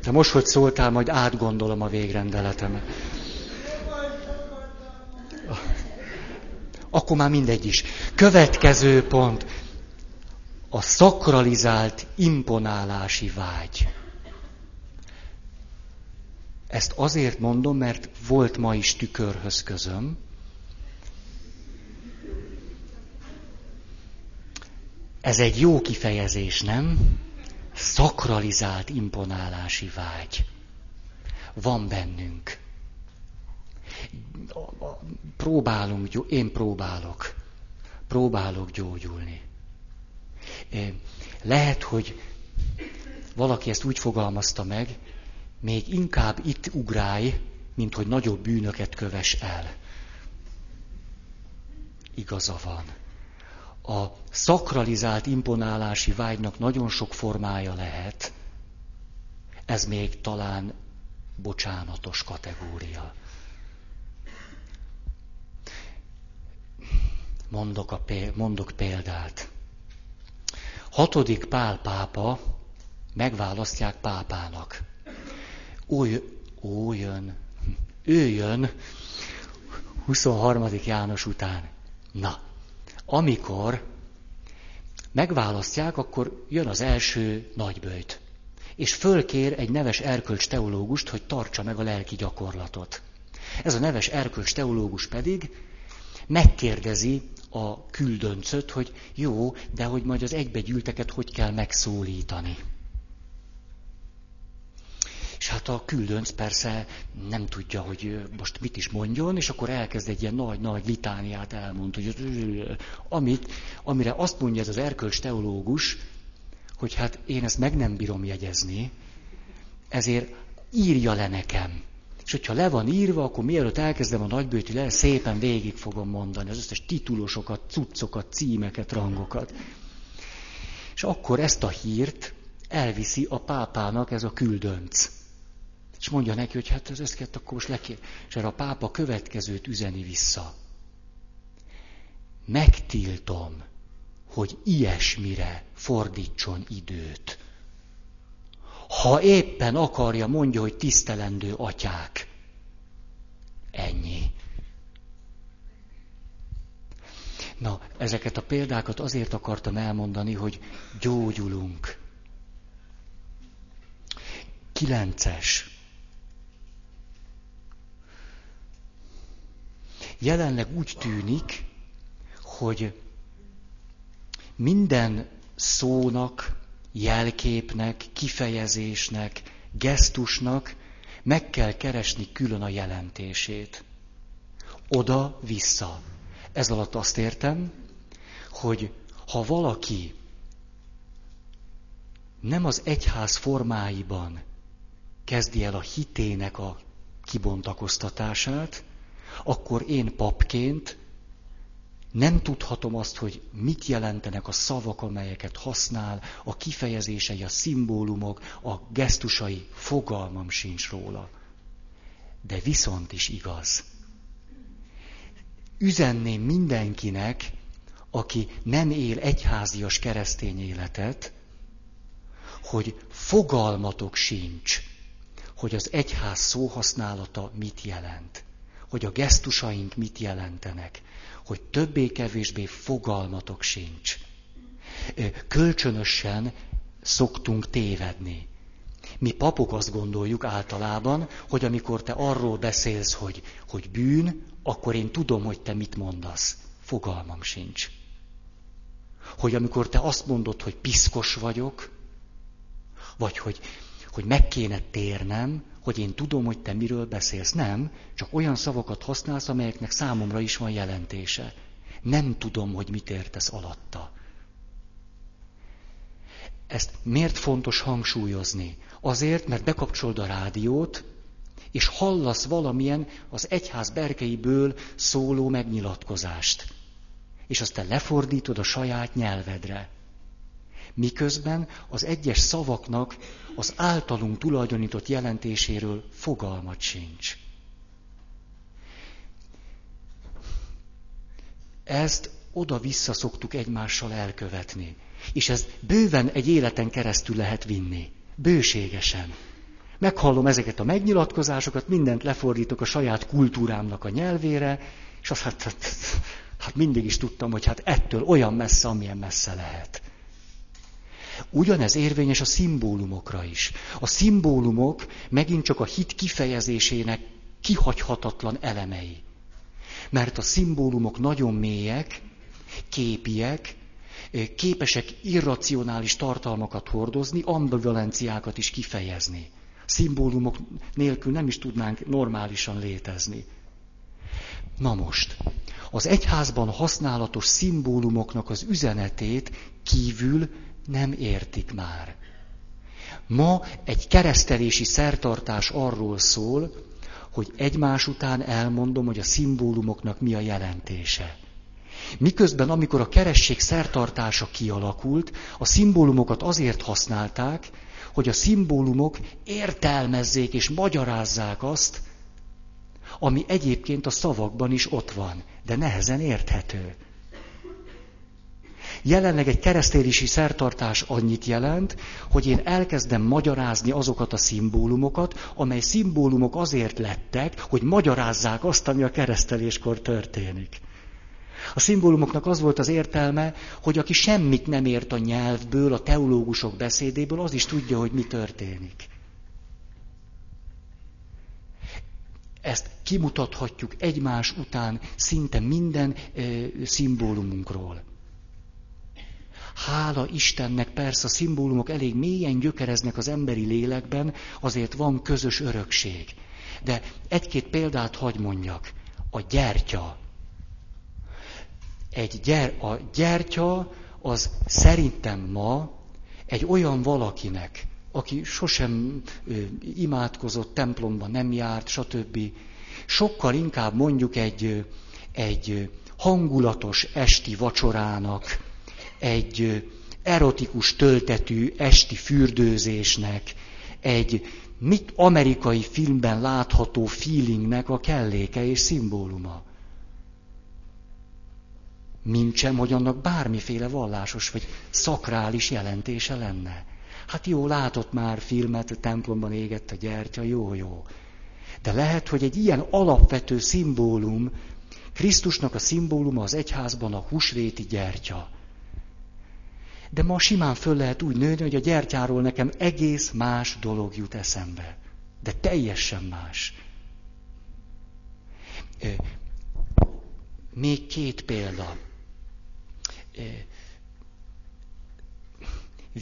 De most, hogy szóltál, majd átgondolom a végrendeletemet. Akkor már mindegy is. Következő pont. A szakralizált imponálási vágy. Ezt azért mondom, mert volt ma is tükörhöz közöm. Ez egy jó kifejezés, nem? Szakralizált imponálási vágy. Van bennünk. Próbálunk, én próbálok. Próbálok gyógyulni. Lehet, hogy valaki ezt úgy fogalmazta meg, még inkább itt ugrálj, mint hogy nagyobb bűnöket kövess el. Igaza van. A szakralizált imponálási vágynak nagyon sok formája lehet. Ez még talán bocsánatos kategória. Mondok, a pé- mondok példát. Hatodik Pál pápa, megválasztják pápának. Ő, ó, jön, ő jön huszonharmadik János után. Na, amikor megválasztják, akkor jön az első nagyböjt. És fölkér egy neves erkölcs teológust, hogy tartsa meg a lelki gyakorlatot. Ez a neves erkölcs teológus pedig megkérdezi a küldöncöt, hogy jó, de hogy majd az egybegyűlteket hogy kell megszólítani. És hát a küldönc persze nem tudja, hogy most mit is mondjon, és akkor elkezd egy ilyen nagy-nagy litániát elmond, hogy amit, amire azt mondja ez az erkölcs teológus, hogy hát én ezt meg nem bírom jegyezni, ezért írja le nekem. És hogyha le van írva, akkor mielőtt elkezdem a nagyböjti le, szépen végig fogom mondani az összes titulosokat, cuccokat, címeket, rangokat. És akkor ezt a hírt elviszi a pápának ez a küldönc. És mondja neki, hogy hát ez összket akkor most lekér. És erre a pápa következőt üzeni vissza. Megtiltom, hogy ilyesmire fordítson időt. Ha éppen akarja, mondja, hogy tisztelendő atyák. Ennyi. Na, ezeket a példákat azért akartam elmondani, hogy gyógyulunk. Kilences. Jelenleg úgy tűnik, hogy minden szónak, jelképnek, kifejezésnek, gesztusnak meg kell keresni külön a jelentését. Oda-vissza. Ez alatt azt értem, hogy ha valaki nem az egyház formáiban kezdi el a hitének a kibontakoztatását, akkor én papként nem tudhatom azt, hogy mit jelentenek a szavak, amelyeket használ, a kifejezései, a szimbólumok, a gesztusai, fogalmam sincs róla. De viszont is igaz. Üzenném mindenkinek, aki nem él egyházias keresztény életet, hogy fogalmatok sincs, hogy az egyház szóhasználata mit jelent, hogy a gesztusaink mit jelentenek, hogy többé-kevésbé fogalmatok sincs. Kölcsönösen szoktunk tévedni. Mi papok azt gondoljuk általában, hogy amikor te arról beszélsz, hogy, hogy bűn, akkor én tudom, hogy te mit mondasz. Fogalmam sincs. Hogy amikor te azt mondod, hogy piszkos vagyok, vagy hogy, hogy meg kéne térnem, hogy én tudom, hogy te miről beszélsz. Nem, csak olyan szavakat használsz, amelyeknek számomra is van jelentése. Nem tudom, hogy mit értesz alatta. Ezt miért fontos hangsúlyozni? Azért, mert bekapcsolod a rádiót, és hallasz valamilyen az egyház berkeiből szóló megnyilatkozást. És aztán lefordítod a saját nyelvedre. Miközben az egyes szavaknak az általunk tulajdonított jelentéséről fogalmat sincs. Ezt oda-vissza szoktuk egymással elkövetni. És ezt bőven egy életen keresztül lehet vinni. Bőségesen. Meghallom ezeket a megnyilatkozásokat, mindent lefordítok a saját kultúrámnak a nyelvére, és azt hát, hát, hát mindig is tudtam, hogy hát ettől olyan messze, amilyen messze lehet. Ugyanez érvényes a szimbólumokra is. A szimbólumok megint csak a hit kifejezésének kihagyhatatlan elemei. Mert a szimbólumok nagyon mélyek, képiek, képesek irracionális tartalmakat hordozni, ambivalenciákat is kifejezni. Szimbólumok nélkül nem is tudnánk normálisan létezni. Na most, az egyházban használatos szimbólumoknak az üzenetét kívül nem értik már. Ma egy keresztelési szertartás arról szól, hogy egymás után elmondom, hogy a szimbólumoknak mi a jelentése. Miközben, amikor a keresztség szertartása kialakult, a szimbólumokat azért használták, hogy a szimbólumok értelmezzék és magyarázzák azt, ami egyébként a szavakban is ott van, de nehezen érthető. Jelenleg egy keresztelési szertartás annyit jelent, hogy én elkezdem magyarázni azokat a szimbólumokat, amely szimbólumok azért lettek, hogy magyarázzák azt, ami a kereszteléskor történik. A szimbólumoknak az volt az értelme, hogy aki semmit nem ért a nyelvből, a teológusok beszédéből, az is tudja, hogy mi történik. Ezt kimutathatjuk egymás után szinte minden ö, szimbólumunkról. Hála Istennek persze a szimbólumok elég mélyen gyökereznek az emberi lélekben, azért van közös örökség. De egy-két példát hadd mondjak. A gyertya. Egy gyer, a gyertya az szerintem ma egy olyan valakinek, aki sosem ő, imádkozott, templomban nem járt, stb. Sokkal inkább mondjuk egy, egy hangulatos esti vacsorának, egy erotikus töltetű esti fürdőzésnek, egy mit amerikai filmben látható feelingnek a kelléke és szimbóluma. Mintsem, hogy annak bármiféle vallásos vagy szakrális jelentése lenne. Hát jó, látott már filmet, a templomban égett a gyertya, jó, jó. De lehet, hogy egy ilyen alapvető szimbólum, Krisztusnak a szimbóluma az egyházban a húsvéti gyertya. De ma simán föl lehet úgy nőni, hogy a gyertyáról nekem egész más dolog jut eszembe. De teljesen más. Még két példa.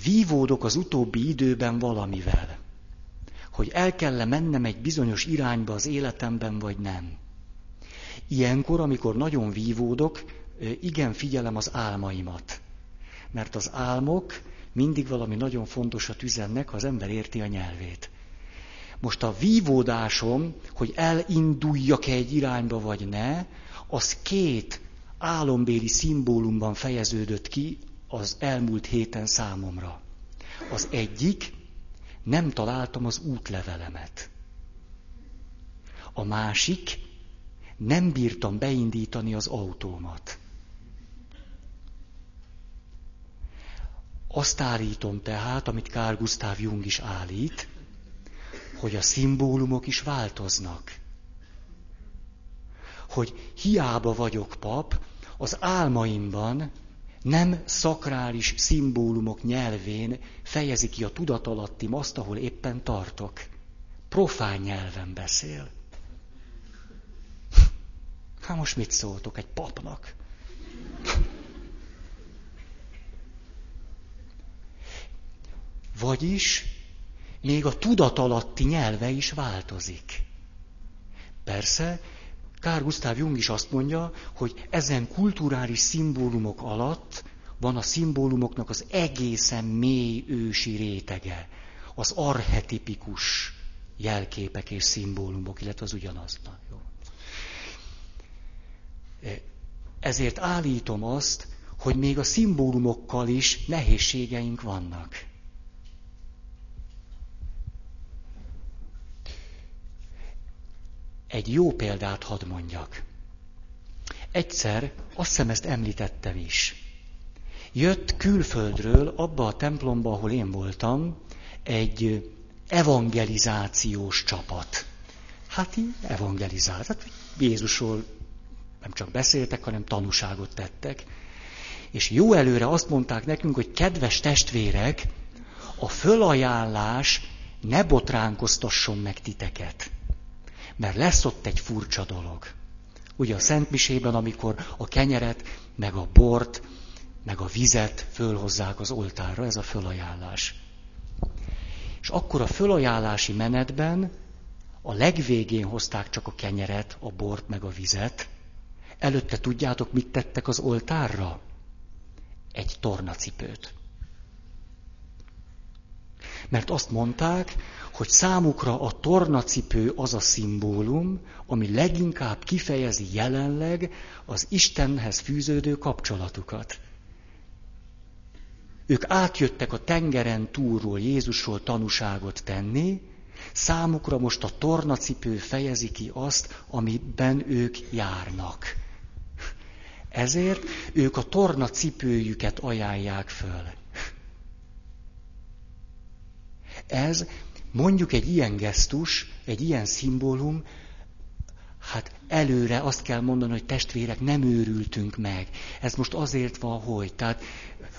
Vívódok az utóbbi időben valamivel, hogy el kell-e mennem egy bizonyos irányba az életemben, vagy nem. Ilyenkor, amikor nagyon vívódok, igen figyelem az álmaimat. Mert az álmok mindig valami nagyon fontosat üzennek, ha az ember érti a nyelvét. Most a vívódásom, hogy elinduljak-e egy irányba, vagy ne, az két álombéli szimbólumban fejeződött ki az elmúlt héten számomra. Az egyik, nem találtam az útlevelemet. A másik, nem bírtam beindítani az autómat. Azt állítom tehát, amit Carl Gustav Jung is állít, hogy a szimbólumok is változnak. Hogy hiába vagyok pap, az álmaimban nem szakrális szimbólumok nyelvén fejezi ki a tudatalattim azt, ahol éppen tartok. Profán nyelven beszél. Hát most mit szóltok egy papnak? Vagyis még a tudatalatti nyelve is változik. Persze, Carl Gustav Jung is azt mondja, hogy ezen kulturális szimbólumok alatt van a szimbólumoknak az egészen mély ősi rétege, az archetipikus jelképek és szimbólumok, illetve az ugyanaz. Na, jó. Ezért állítom azt, hogy még a szimbólumokkal is nehézségeink vannak. Egy jó példát hadd mondjak. Egyszer, azt hiszem ezt említettem is, jött külföldről, abba a templomba, ahol én voltam, egy evangelizációs csapat. Hát így evangelizált. Hát Jézusról nem csak beszéltek, hanem tanúságot tettek. És jó előre azt mondták nekünk, hogy kedves testvérek, a fölajánlás ne botránkoztasson meg titeket. Mert lesz ott egy furcsa dolog. Ugye a szentmisében, amikor a kenyeret, meg a bort, meg a vizet fölhozzák az oltárra, ez a fölajánlás. És akkor a fölajánlási menetben a legvégén hozták csak a kenyeret, a bort, meg a vizet. Előtte tudjátok, mit tettek az oltárra? Egy tornacipőt. Mert azt mondták, hogy számukra a tornacipő az a szimbólum, ami leginkább kifejezi jelenleg az Istenhez fűződő kapcsolatukat. Ők átjöttek a tengeren túlról Jézusról tanúságot tenni, számukra most a tornacipő fejezi ki azt, amiben ők járnak. Ezért ők a tornacipőjüket ajánlják föl. Ez mondjuk egy ilyen gesztus, egy ilyen szimbólum, hát előre azt kell mondani, hogy testvérek, nem őrültünk meg. Ez most azért van, hogy. Tehát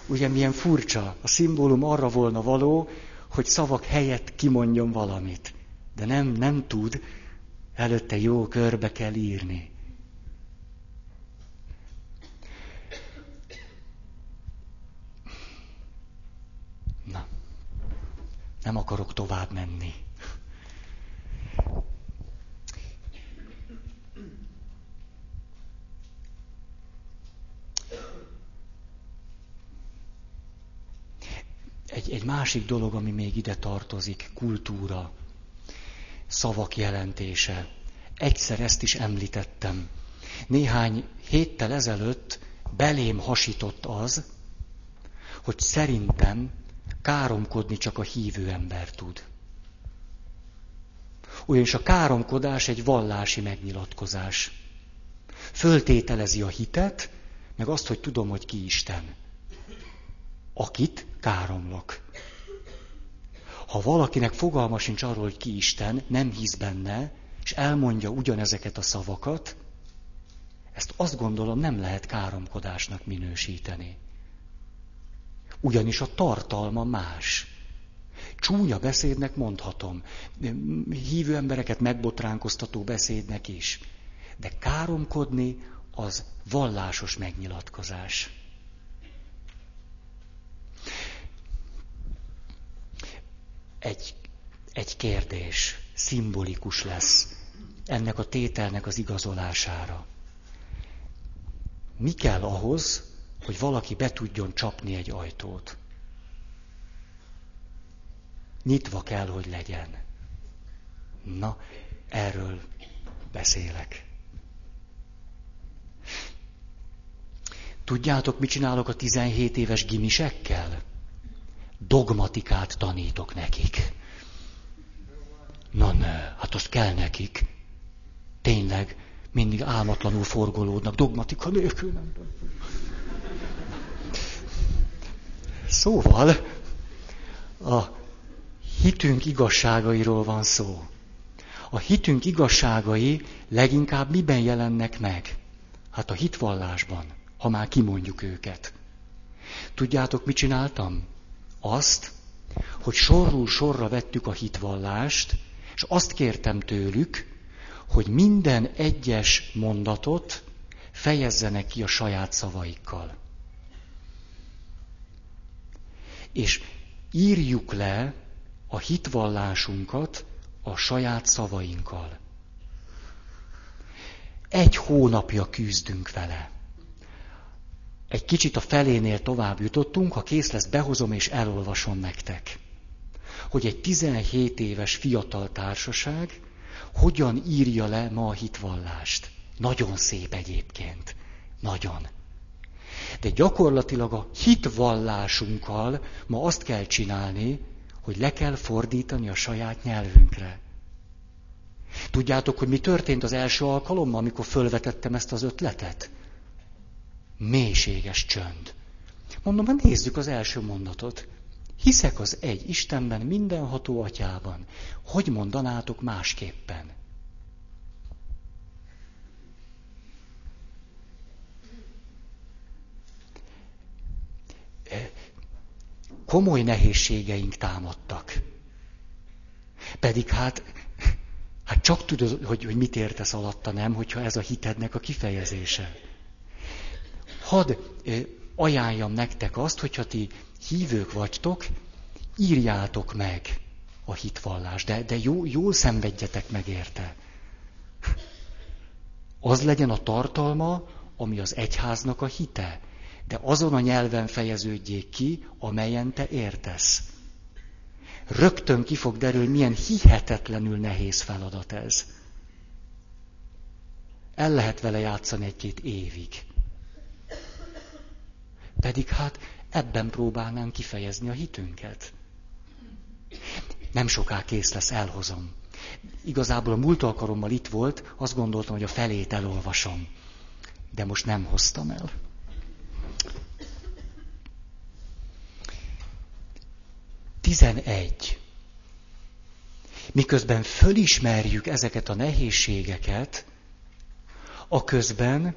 ugye milyen furcsa, a szimbólum arra volna való, hogy szavak helyett kimondjon valamit. De nem, nem tud, előtte jó körbe kell írni. Na, nem akarok tovább menni. Egy, egy másik dolog, ami még ide tartozik, kultúra, szavak jelentése. Egyszer ezt is említettem. Néhány héttel ezelőtt belém hasított az, hogy szerintem káromkodni csak a hívő ember tud. Ugyanis a káromkodás egy vallási megnyilatkozás. Föltételezi a hitet, meg azt, hogy tudom, hogy ki Isten. Akit káromlok. Ha valakinek fogalma sincs arról, hogy ki Isten, nem hisz benne, és elmondja ugyanezeket a szavakat, ezt azt gondolom nem lehet káromkodásnak minősíteni. Ugyanis a tartalma más. Csúnya beszédnek mondhatom, hívő embereket megbotránkoztató beszédnek is, de káromkodni az vallásos megnyilatkozás. Egy, egy kérdés szimbolikus lesz ennek a tételnek az igazolására. Mi kell ahhoz, hogy valaki be tudjon csapni egy ajtót? Nyitva kell, hogy legyen. Na, erről beszélek. Tudjátok, mit csinálok a tizenhét éves gimisekkel? Dogmatikát tanítok nekik. Na ne, hát azt kell nekik. Tényleg, mindig álmatlanul forgolódnak, dogmatika nélkül nem. Szóval, a hitünk igazságairól van szó. A hitünk igazságai leginkább miben jelennek meg? Hát a hitvallásban, ha már kimondjuk őket. Tudjátok, mit csináltam? Azt, hogy sorról sorra vettük a hitvallást, és azt kértem tőlük, hogy minden egyes mondatot fejezzenek ki a saját szavaikkal. És írjuk le a hitvallásunkat a saját szavainkkal. Egy hónapja küzdünk vele. Egy kicsit a felénél tovább jutottunk, ha kész lesz, behozom és elolvasom nektek. Hogy egy tizenhét éves fiatal társaság hogyan írja le ma a hitvallást. Nagyon szép egyébként. Nagyon. De gyakorlatilag a hitvallásunkkal ma azt kell csinálni, hogy le kell fordítani a saját nyelvünkre. Tudjátok, hogy mi történt az első alkalommal, amikor fölvetettem ezt az ötletet? Mélységes csönd. Mondom, hát nézzük az első mondatot. Hiszek az egy Istenben, mindenható atyában. Hogy mondanátok másképpen? Komoly nehézségeink támadtak. Pedig hát, hát csak tudod, hogy, hogy mit értesz alatta, nem, hogyha ez a hitednek a kifejezése. Hadd ajánljam nektek azt, hogyha ti hívők vagytok, írjátok meg a hitvallást, de, de jó, jól szenvedjetek meg érte. Az legyen a tartalma, ami az egyháznak a hite, de azon a nyelven fejeződjék ki, amelyen te értesz. Rögtön ki fog derülni, milyen hihetetlenül nehéz feladat ez. El lehet vele játszani egy-két évig. Pedig hát ebben próbálnánk kifejezni a hitünket. Nem soká kész lesz, elhozom. Igazából a múlt alkalommal itt volt, azt gondoltam, hogy a felét elolvasom. De most nem hoztam el. tizenegy. Miközben fölismerjük ezeket a nehézségeket, aközben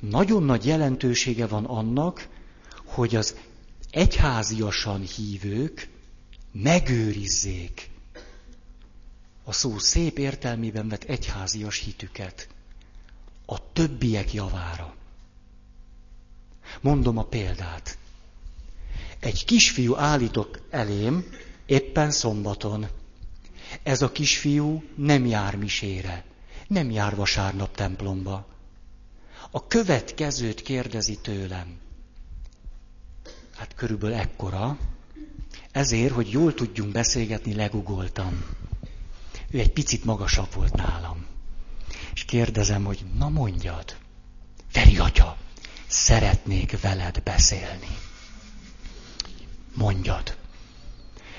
nagyon nagy jelentősége van annak, hogy az egyháziasan hívők megőrizzék a szó szép értelmében vett egyházias hitüket a többiek javára. Mondom a példát. Egy kisfiú állított elém éppen szombaton. Ez a kisfiú nem jár misére, nem jár vasárnap templomba. A következőt kérdezi tőlem. Hát körülbelül ekkora. Ezért, hogy jól tudjunk beszélgetni, legugoltam. Ő egy picit magasabb volt nálam. És kérdezem, hogy na mondjad, Feri atya, szeretnék veled beszélni. Mondjad,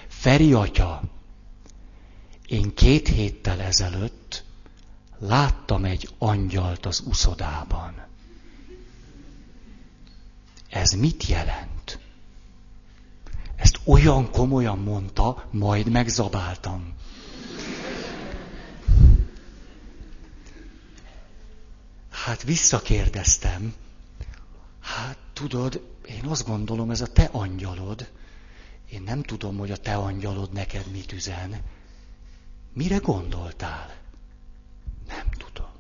Feri atya, én két héttel ezelőtt láttam egy angyalt az uszodában. Ez mit jelent? Ezt olyan komolyan mondta, majd megzabáltam. Hát visszakérdeztem, hát tudod, én azt gondolom, ez a te angyalod. Én nem tudom, hogy a te angyalod neked mit üzen. Mire gondoltál? Nem tudom.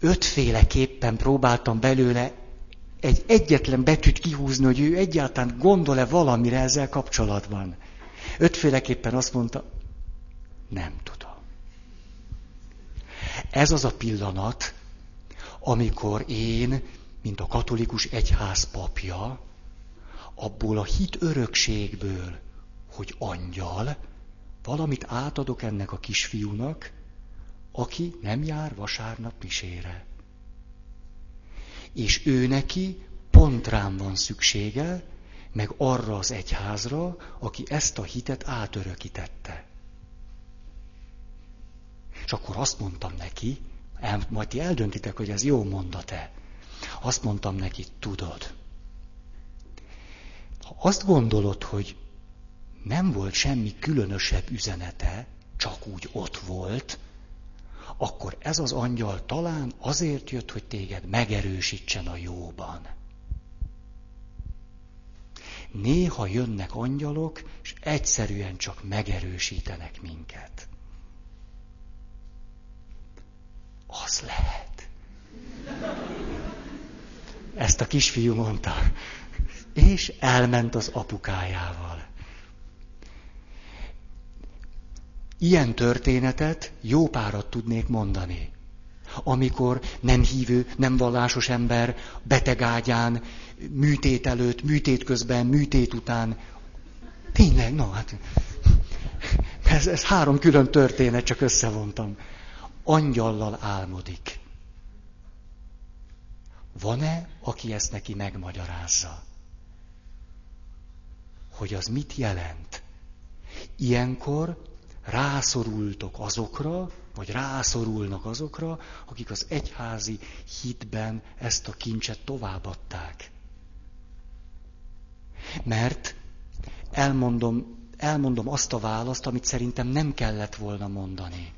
Ötféleképpen próbáltam belőle egy egyetlen betűt kihúzni, hogy ő egyáltalán gondol-e valamire ezzel kapcsolatban. Ötféleképpen azt mondta, nem tudom. Ez az a pillanat, amikor én, mint a katolikus egyház papja, abból a hit örökségből, hogy angyal, valamit átadok ennek a kisfiúnak, aki nem jár vasárnap misére. És ő neki pont rám van szüksége, meg arra az egyházra, aki ezt a hitet átörökítette. És akkor azt mondtam neki, el, majd ti eldöntitek, hogy ez jó mondat-e. Azt mondtam neki, tudod, ha azt gondolod, hogy nem volt semmi különösebb üzenete, csak úgy ott volt, akkor ez az angyal talán azért jött, hogy téged megerősítsen a jóban. Néha jönnek angyalok, és egyszerűen csak megerősítenek minket. Ezt a kisfiú mondta. És elment az apukájával. Ilyen történetet jó párat tudnék mondani. Amikor nem hívő, nem vallásos ember betegágyán, műtét előtt, műtét közben, műtét után. Tényleg, na hát. Ez, ez három külön történet, csak összevontam. Angyallal álmodik. Van-e, aki ezt neki megmagyarázza? Hogy az mit jelent? Ilyenkor rászorultok azokra, vagy rászorulnak azokra, akik az egyházi hitben ezt a kincset továbbadták. Mert elmondom, elmondom azt a választ, amit szerintem nem kellett volna mondani.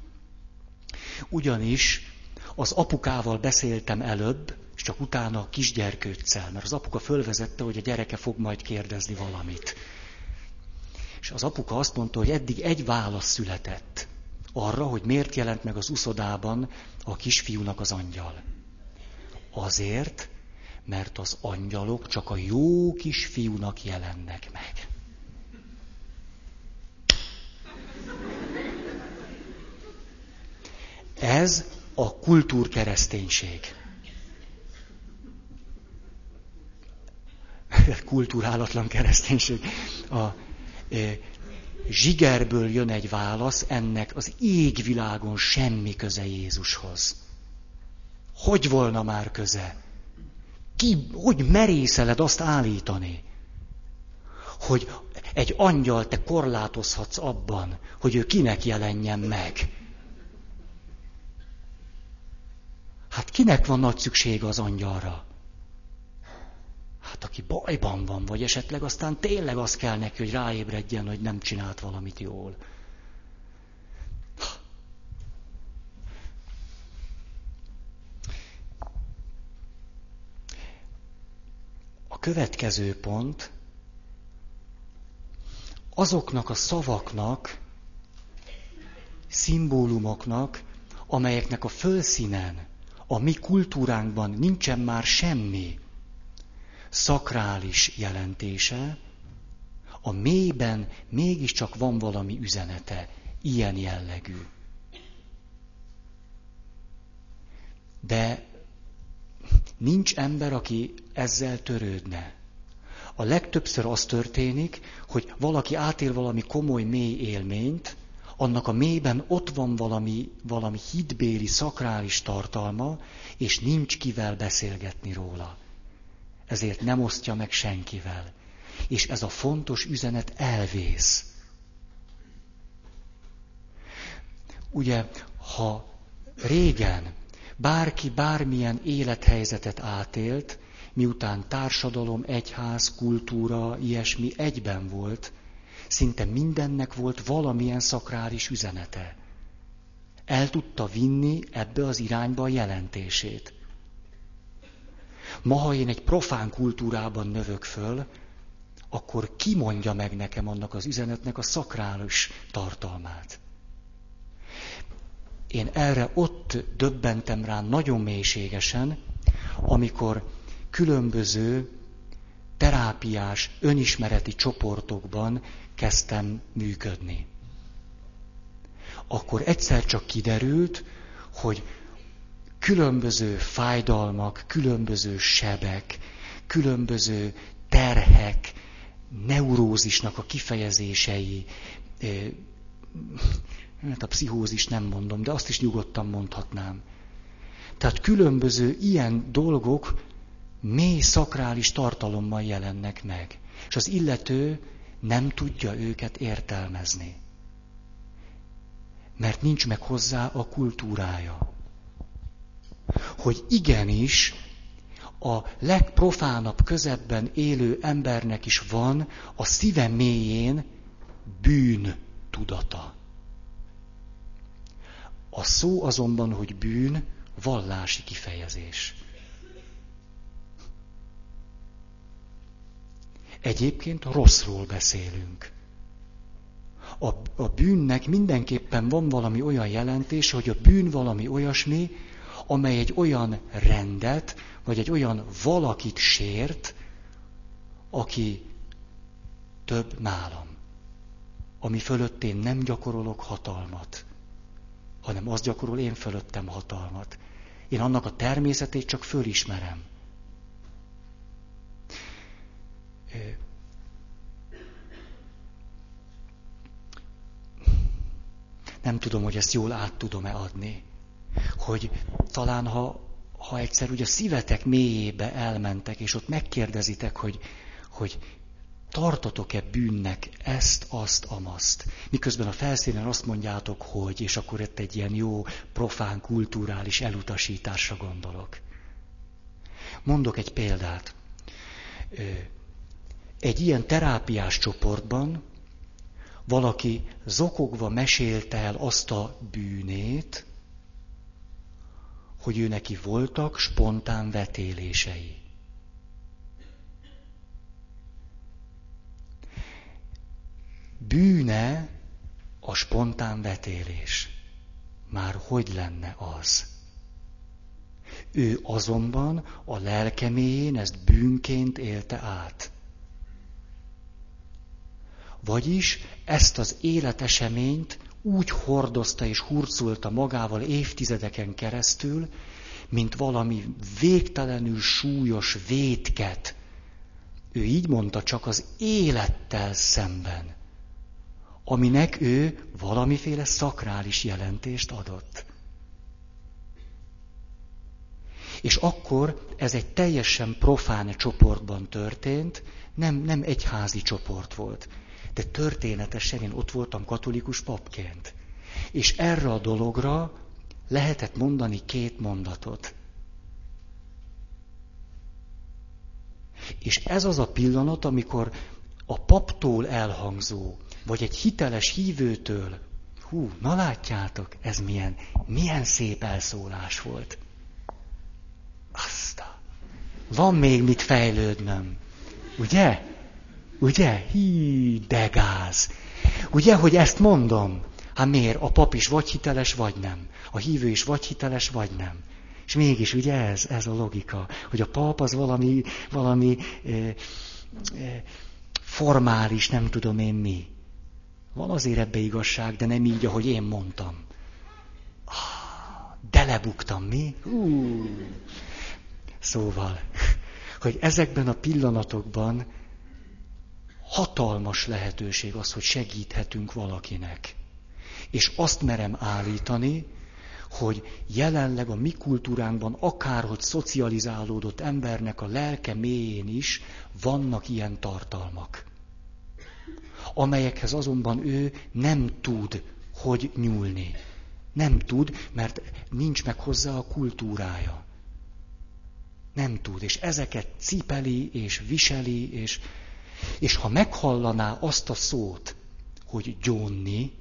Ugyanis az apukával beszéltem előbb, és csak utána a kisgyerkőccel, mert az apuka fölvezette, hogy a gyereke fog majd kérdezni valamit. És az apuka azt mondta, hogy eddig egy válasz született arra, hogy miért jelent meg az uszodában a kisfiúnak az angyal. Azért, mert az angyalok csak a jó kisfiúnak jelennek meg. Ez a kultúrkereszténység. Kultúrálatlan kereszténység. A zsigerből jön egy válasz, ennek az égvilágon semmi köze Jézushoz. Hogy volna már köze? Ki, hogy merészeled azt állítani, hogy egy angyal te korlátozhatsz abban, hogy ő kinek jelenjen meg? Hát kinek van nagy szüksége az angyalra? Hát aki bajban van, vagy esetleg aztán tényleg az kell neki, hogy ráébredjen, hogy nem csinált valamit jól. A következő pont, azoknak a szavaknak, szimbólumoknak, amelyeknek a felszínen, a mi kultúránkban nincsen már semmi szakrális jelentése, a mélyben mégiscsak van valami üzenete, ilyen jellegű. De nincs ember, aki ezzel törődne. A legtöbbször az történik, hogy valaki átél valami komoly, mély élményt, annak a mélyben ott van valami, valami hitbéli, szakrális tartalma, és nincs kivel beszélgetni róla. Ezért nem osztja meg senkivel. És ez a fontos üzenet elvész. Ugye, ha régen bárki bármilyen élethelyzetet átélt, miután társadalom, egyház, kultúra, ilyesmi egyben volt, szinte mindennek volt valamilyen szakrális üzenete. El tudta vinni ebbe az irányba a jelentését. Ma, ha én egy profán kultúrában növök föl, akkor ki mondja meg nekem annak az üzenetnek a szakrális tartalmát? Én erre ott döbbentem rá nagyon mélységesen, amikor különböző terápiás, önismereti csoportokban kezdtem működni. Akkor egyszer csak kiderült, hogy különböző fájdalmak, különböző sebek, különböző terhek, neurózisnak a kifejezései, hát a pszichózis nem mondom, de azt is nyugodtan mondhatnám. Tehát különböző ilyen dolgok mély szakrális tartalommal jelennek meg, és az illető nem tudja őket értelmezni, mert nincs meg hozzá a kultúrája. Hogy igenis a legprofánabb közegben élő embernek is van a szíve mélyén bűn tudata. A szó azonban, hogy bűn, vallási kifejezés. Egyébként rosszról beszélünk. A, a bűnnek mindenképpen van valami olyan jelentés, hogy a bűn valami olyasmi, amely egy olyan rendet, vagy egy olyan valakit sért, aki több nálam, ami fölött én nem gyakorolok hatalmat, hanem az gyakorol én fölöttem hatalmat. Én annak a természetét csak fölismerem. Nem tudom, hogy ezt jól át tudom-e adni, hogy talán ha, ha egyszer ugye a szívetek mélyébe elmentek, és ott megkérdezitek, hogy, hogy tartotok-e bűnnek ezt, azt, amazt, miközben a felszínen azt mondjátok, hogy, és akkor itt egy ilyen jó profán, kulturális elutasításra gondolok. Mondok egy példát. Egy ilyen terápiás csoportban valaki zokogva mesélte el azt a bűnét, hogy ő neki voltak spontán vetélései. Bűne a spontán vetélés. Már hogy lenne az? Ő azonban a lelke mélyén ezt bűnként élte át. Vagyis ezt az életeseményt úgy hordozta és hurcolta magával évtizedeken keresztül, mint valami végtelenül súlyos vétket. Ő így mondta, csak az élettel szemben, aminek ő valamiféle szakrális jelentést adott. És akkor ez egy teljesen profán csoportban történt, nem, nem egyházi csoport volt. De történetesen én ott voltam katolikus papként. És erre a dologra lehetett mondani két mondatot. És ez az a pillanat, amikor a paptól elhangzó, vagy egy hiteles hívőtől, hú, na látjátok, ez milyen, milyen szép elszólás volt. Aztán, van még mit fejlődnöm, ugye? Ugye? Hí, de gáz. Ugye, hogy ezt mondom? Hát miért? A pap is vagy hiteles, vagy nem. A hívő is vagy hiteles, vagy nem. És mégis, ugye ez, ez a logika, hogy a pap az valami, valami eh, eh, formális, nem tudom én mi. Van azért ebbe igazság, de nem így, ahogy én mondtam. Ah, de lebuktam, mi? Uh. Szóval, hogy ezekben a pillanatokban hatalmas lehetőség az, hogy segíthetünk valakinek. És azt merem állítani, hogy jelenleg a mi kultúránkban akárhogy szocializálódott embernek a lelke mélyén is vannak ilyen tartalmak, amelyekhez azonban ő nem tud, hogy nyúlni. Nem tud, mert nincs meg hozzá a kultúrája. Nem tud, és ezeket cipeli, és viseli, és... És ha meghallaná azt a szót, hogy gyónni,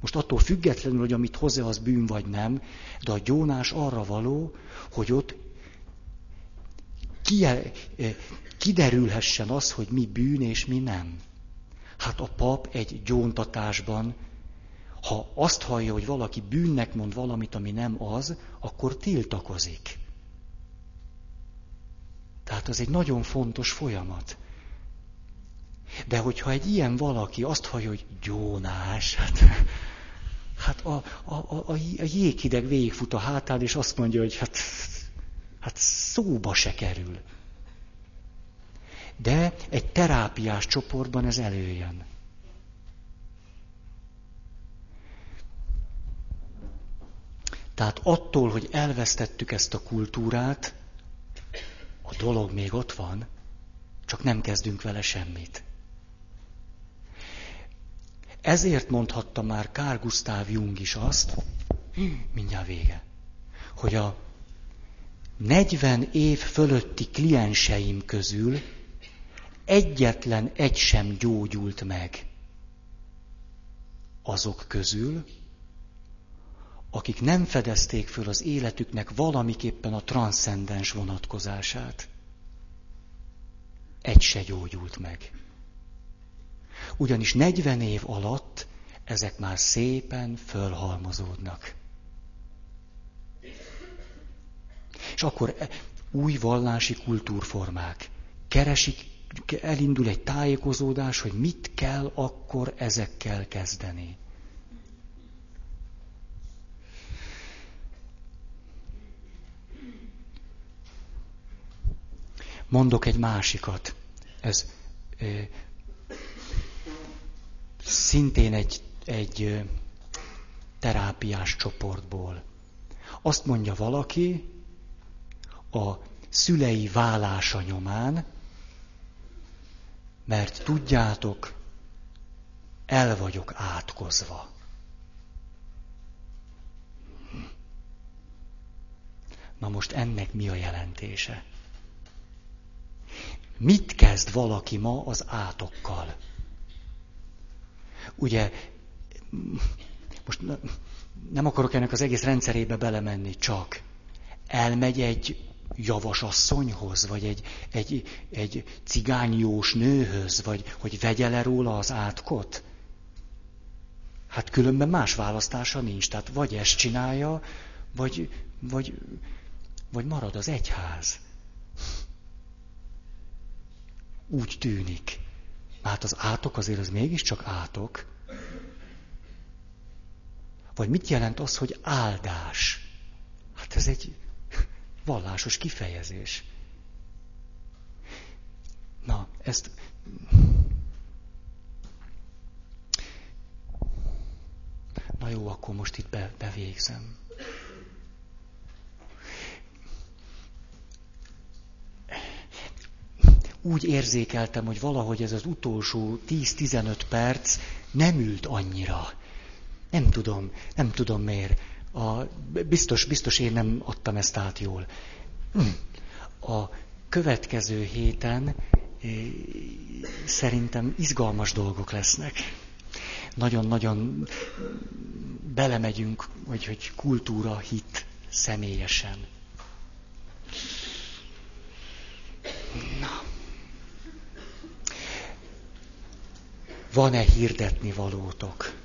most attól függetlenül, hogy amit hozzá az bűn vagy nem, de a gyónás arra való, hogy ott kiderülhessen az, hogy mi bűn és mi nem. Hát a pap egy gyóntatásban, ha azt hallja, hogy valaki bűnnek mond valamit, ami nem az, akkor tiltakozik. Tehát az egy nagyon fontos folyamat. De hogyha egy ilyen valaki azt hallja, hogy gyónás, hát, hát a, a, a, a jéghideg végigfut a hátán, és azt mondja, hogy hát, hát szóba se kerül. De egy terápiás csoportban ez előjön. Tehát attól, hogy elvesztettük ezt a kultúrát, a dolog még ott van, csak nem kezdünk vele semmit. Ezért mondhatta már Carl Gustav Jung is azt, mindjárt vége, hogy a negyven év fölötti klienseim közül egyetlen egy sem gyógyult meg azok közül, akik nem fedezték föl az életüknek valamiképpen a transzcendens vonatkozását. Egy se gyógyult meg. Ugyanis negyven év alatt ezek már szépen fölhalmozódnak. és akkor új vallási kultúrformák. Keresik, elindul egy tájékozódás, hogy mit kell akkor ezekkel kezdeni. Mondok egy másikat. Ez ö, szintén egy, egy ö, terápiás csoportból. Azt mondja valaki, a szülei válása nyomán, mert tudjátok, el vagyok átkozva. Na most ennek mi a jelentése? Mit kezd valaki ma az átokkal? Ugye, most nem akarok ennek az egész rendszerébe belemenni, csak elmegy egy javasasszonyhoz, vagy egy, egy, egy cigányjós nőhöz, vagy hogy vegye le róla az átkot. Hát különben más választása nincs, tehát vagy ezt csinálja, vagy, vagy, vagy marad az egyház. Úgy tűnik. Hát az átok azért az mégiscsak átok. Vagy mit jelent az, hogy áldás? Hát ez egy vallásos kifejezés. Na, ezt... Na jó, akkor most itt be, bevégzem. Úgy érzékeltem, hogy valahogy ez az utolsó tíz-tizenöt perc nem ült annyira. Nem tudom, nem tudom miért. A, biztos, biztos én nem adtam ezt át jól. A következő héten szerintem izgalmas dolgok lesznek. Nagyon-nagyon belemegyünk, hogy, hogy kultúra, hit személyesen. Na. Van-e hirdetni valótok?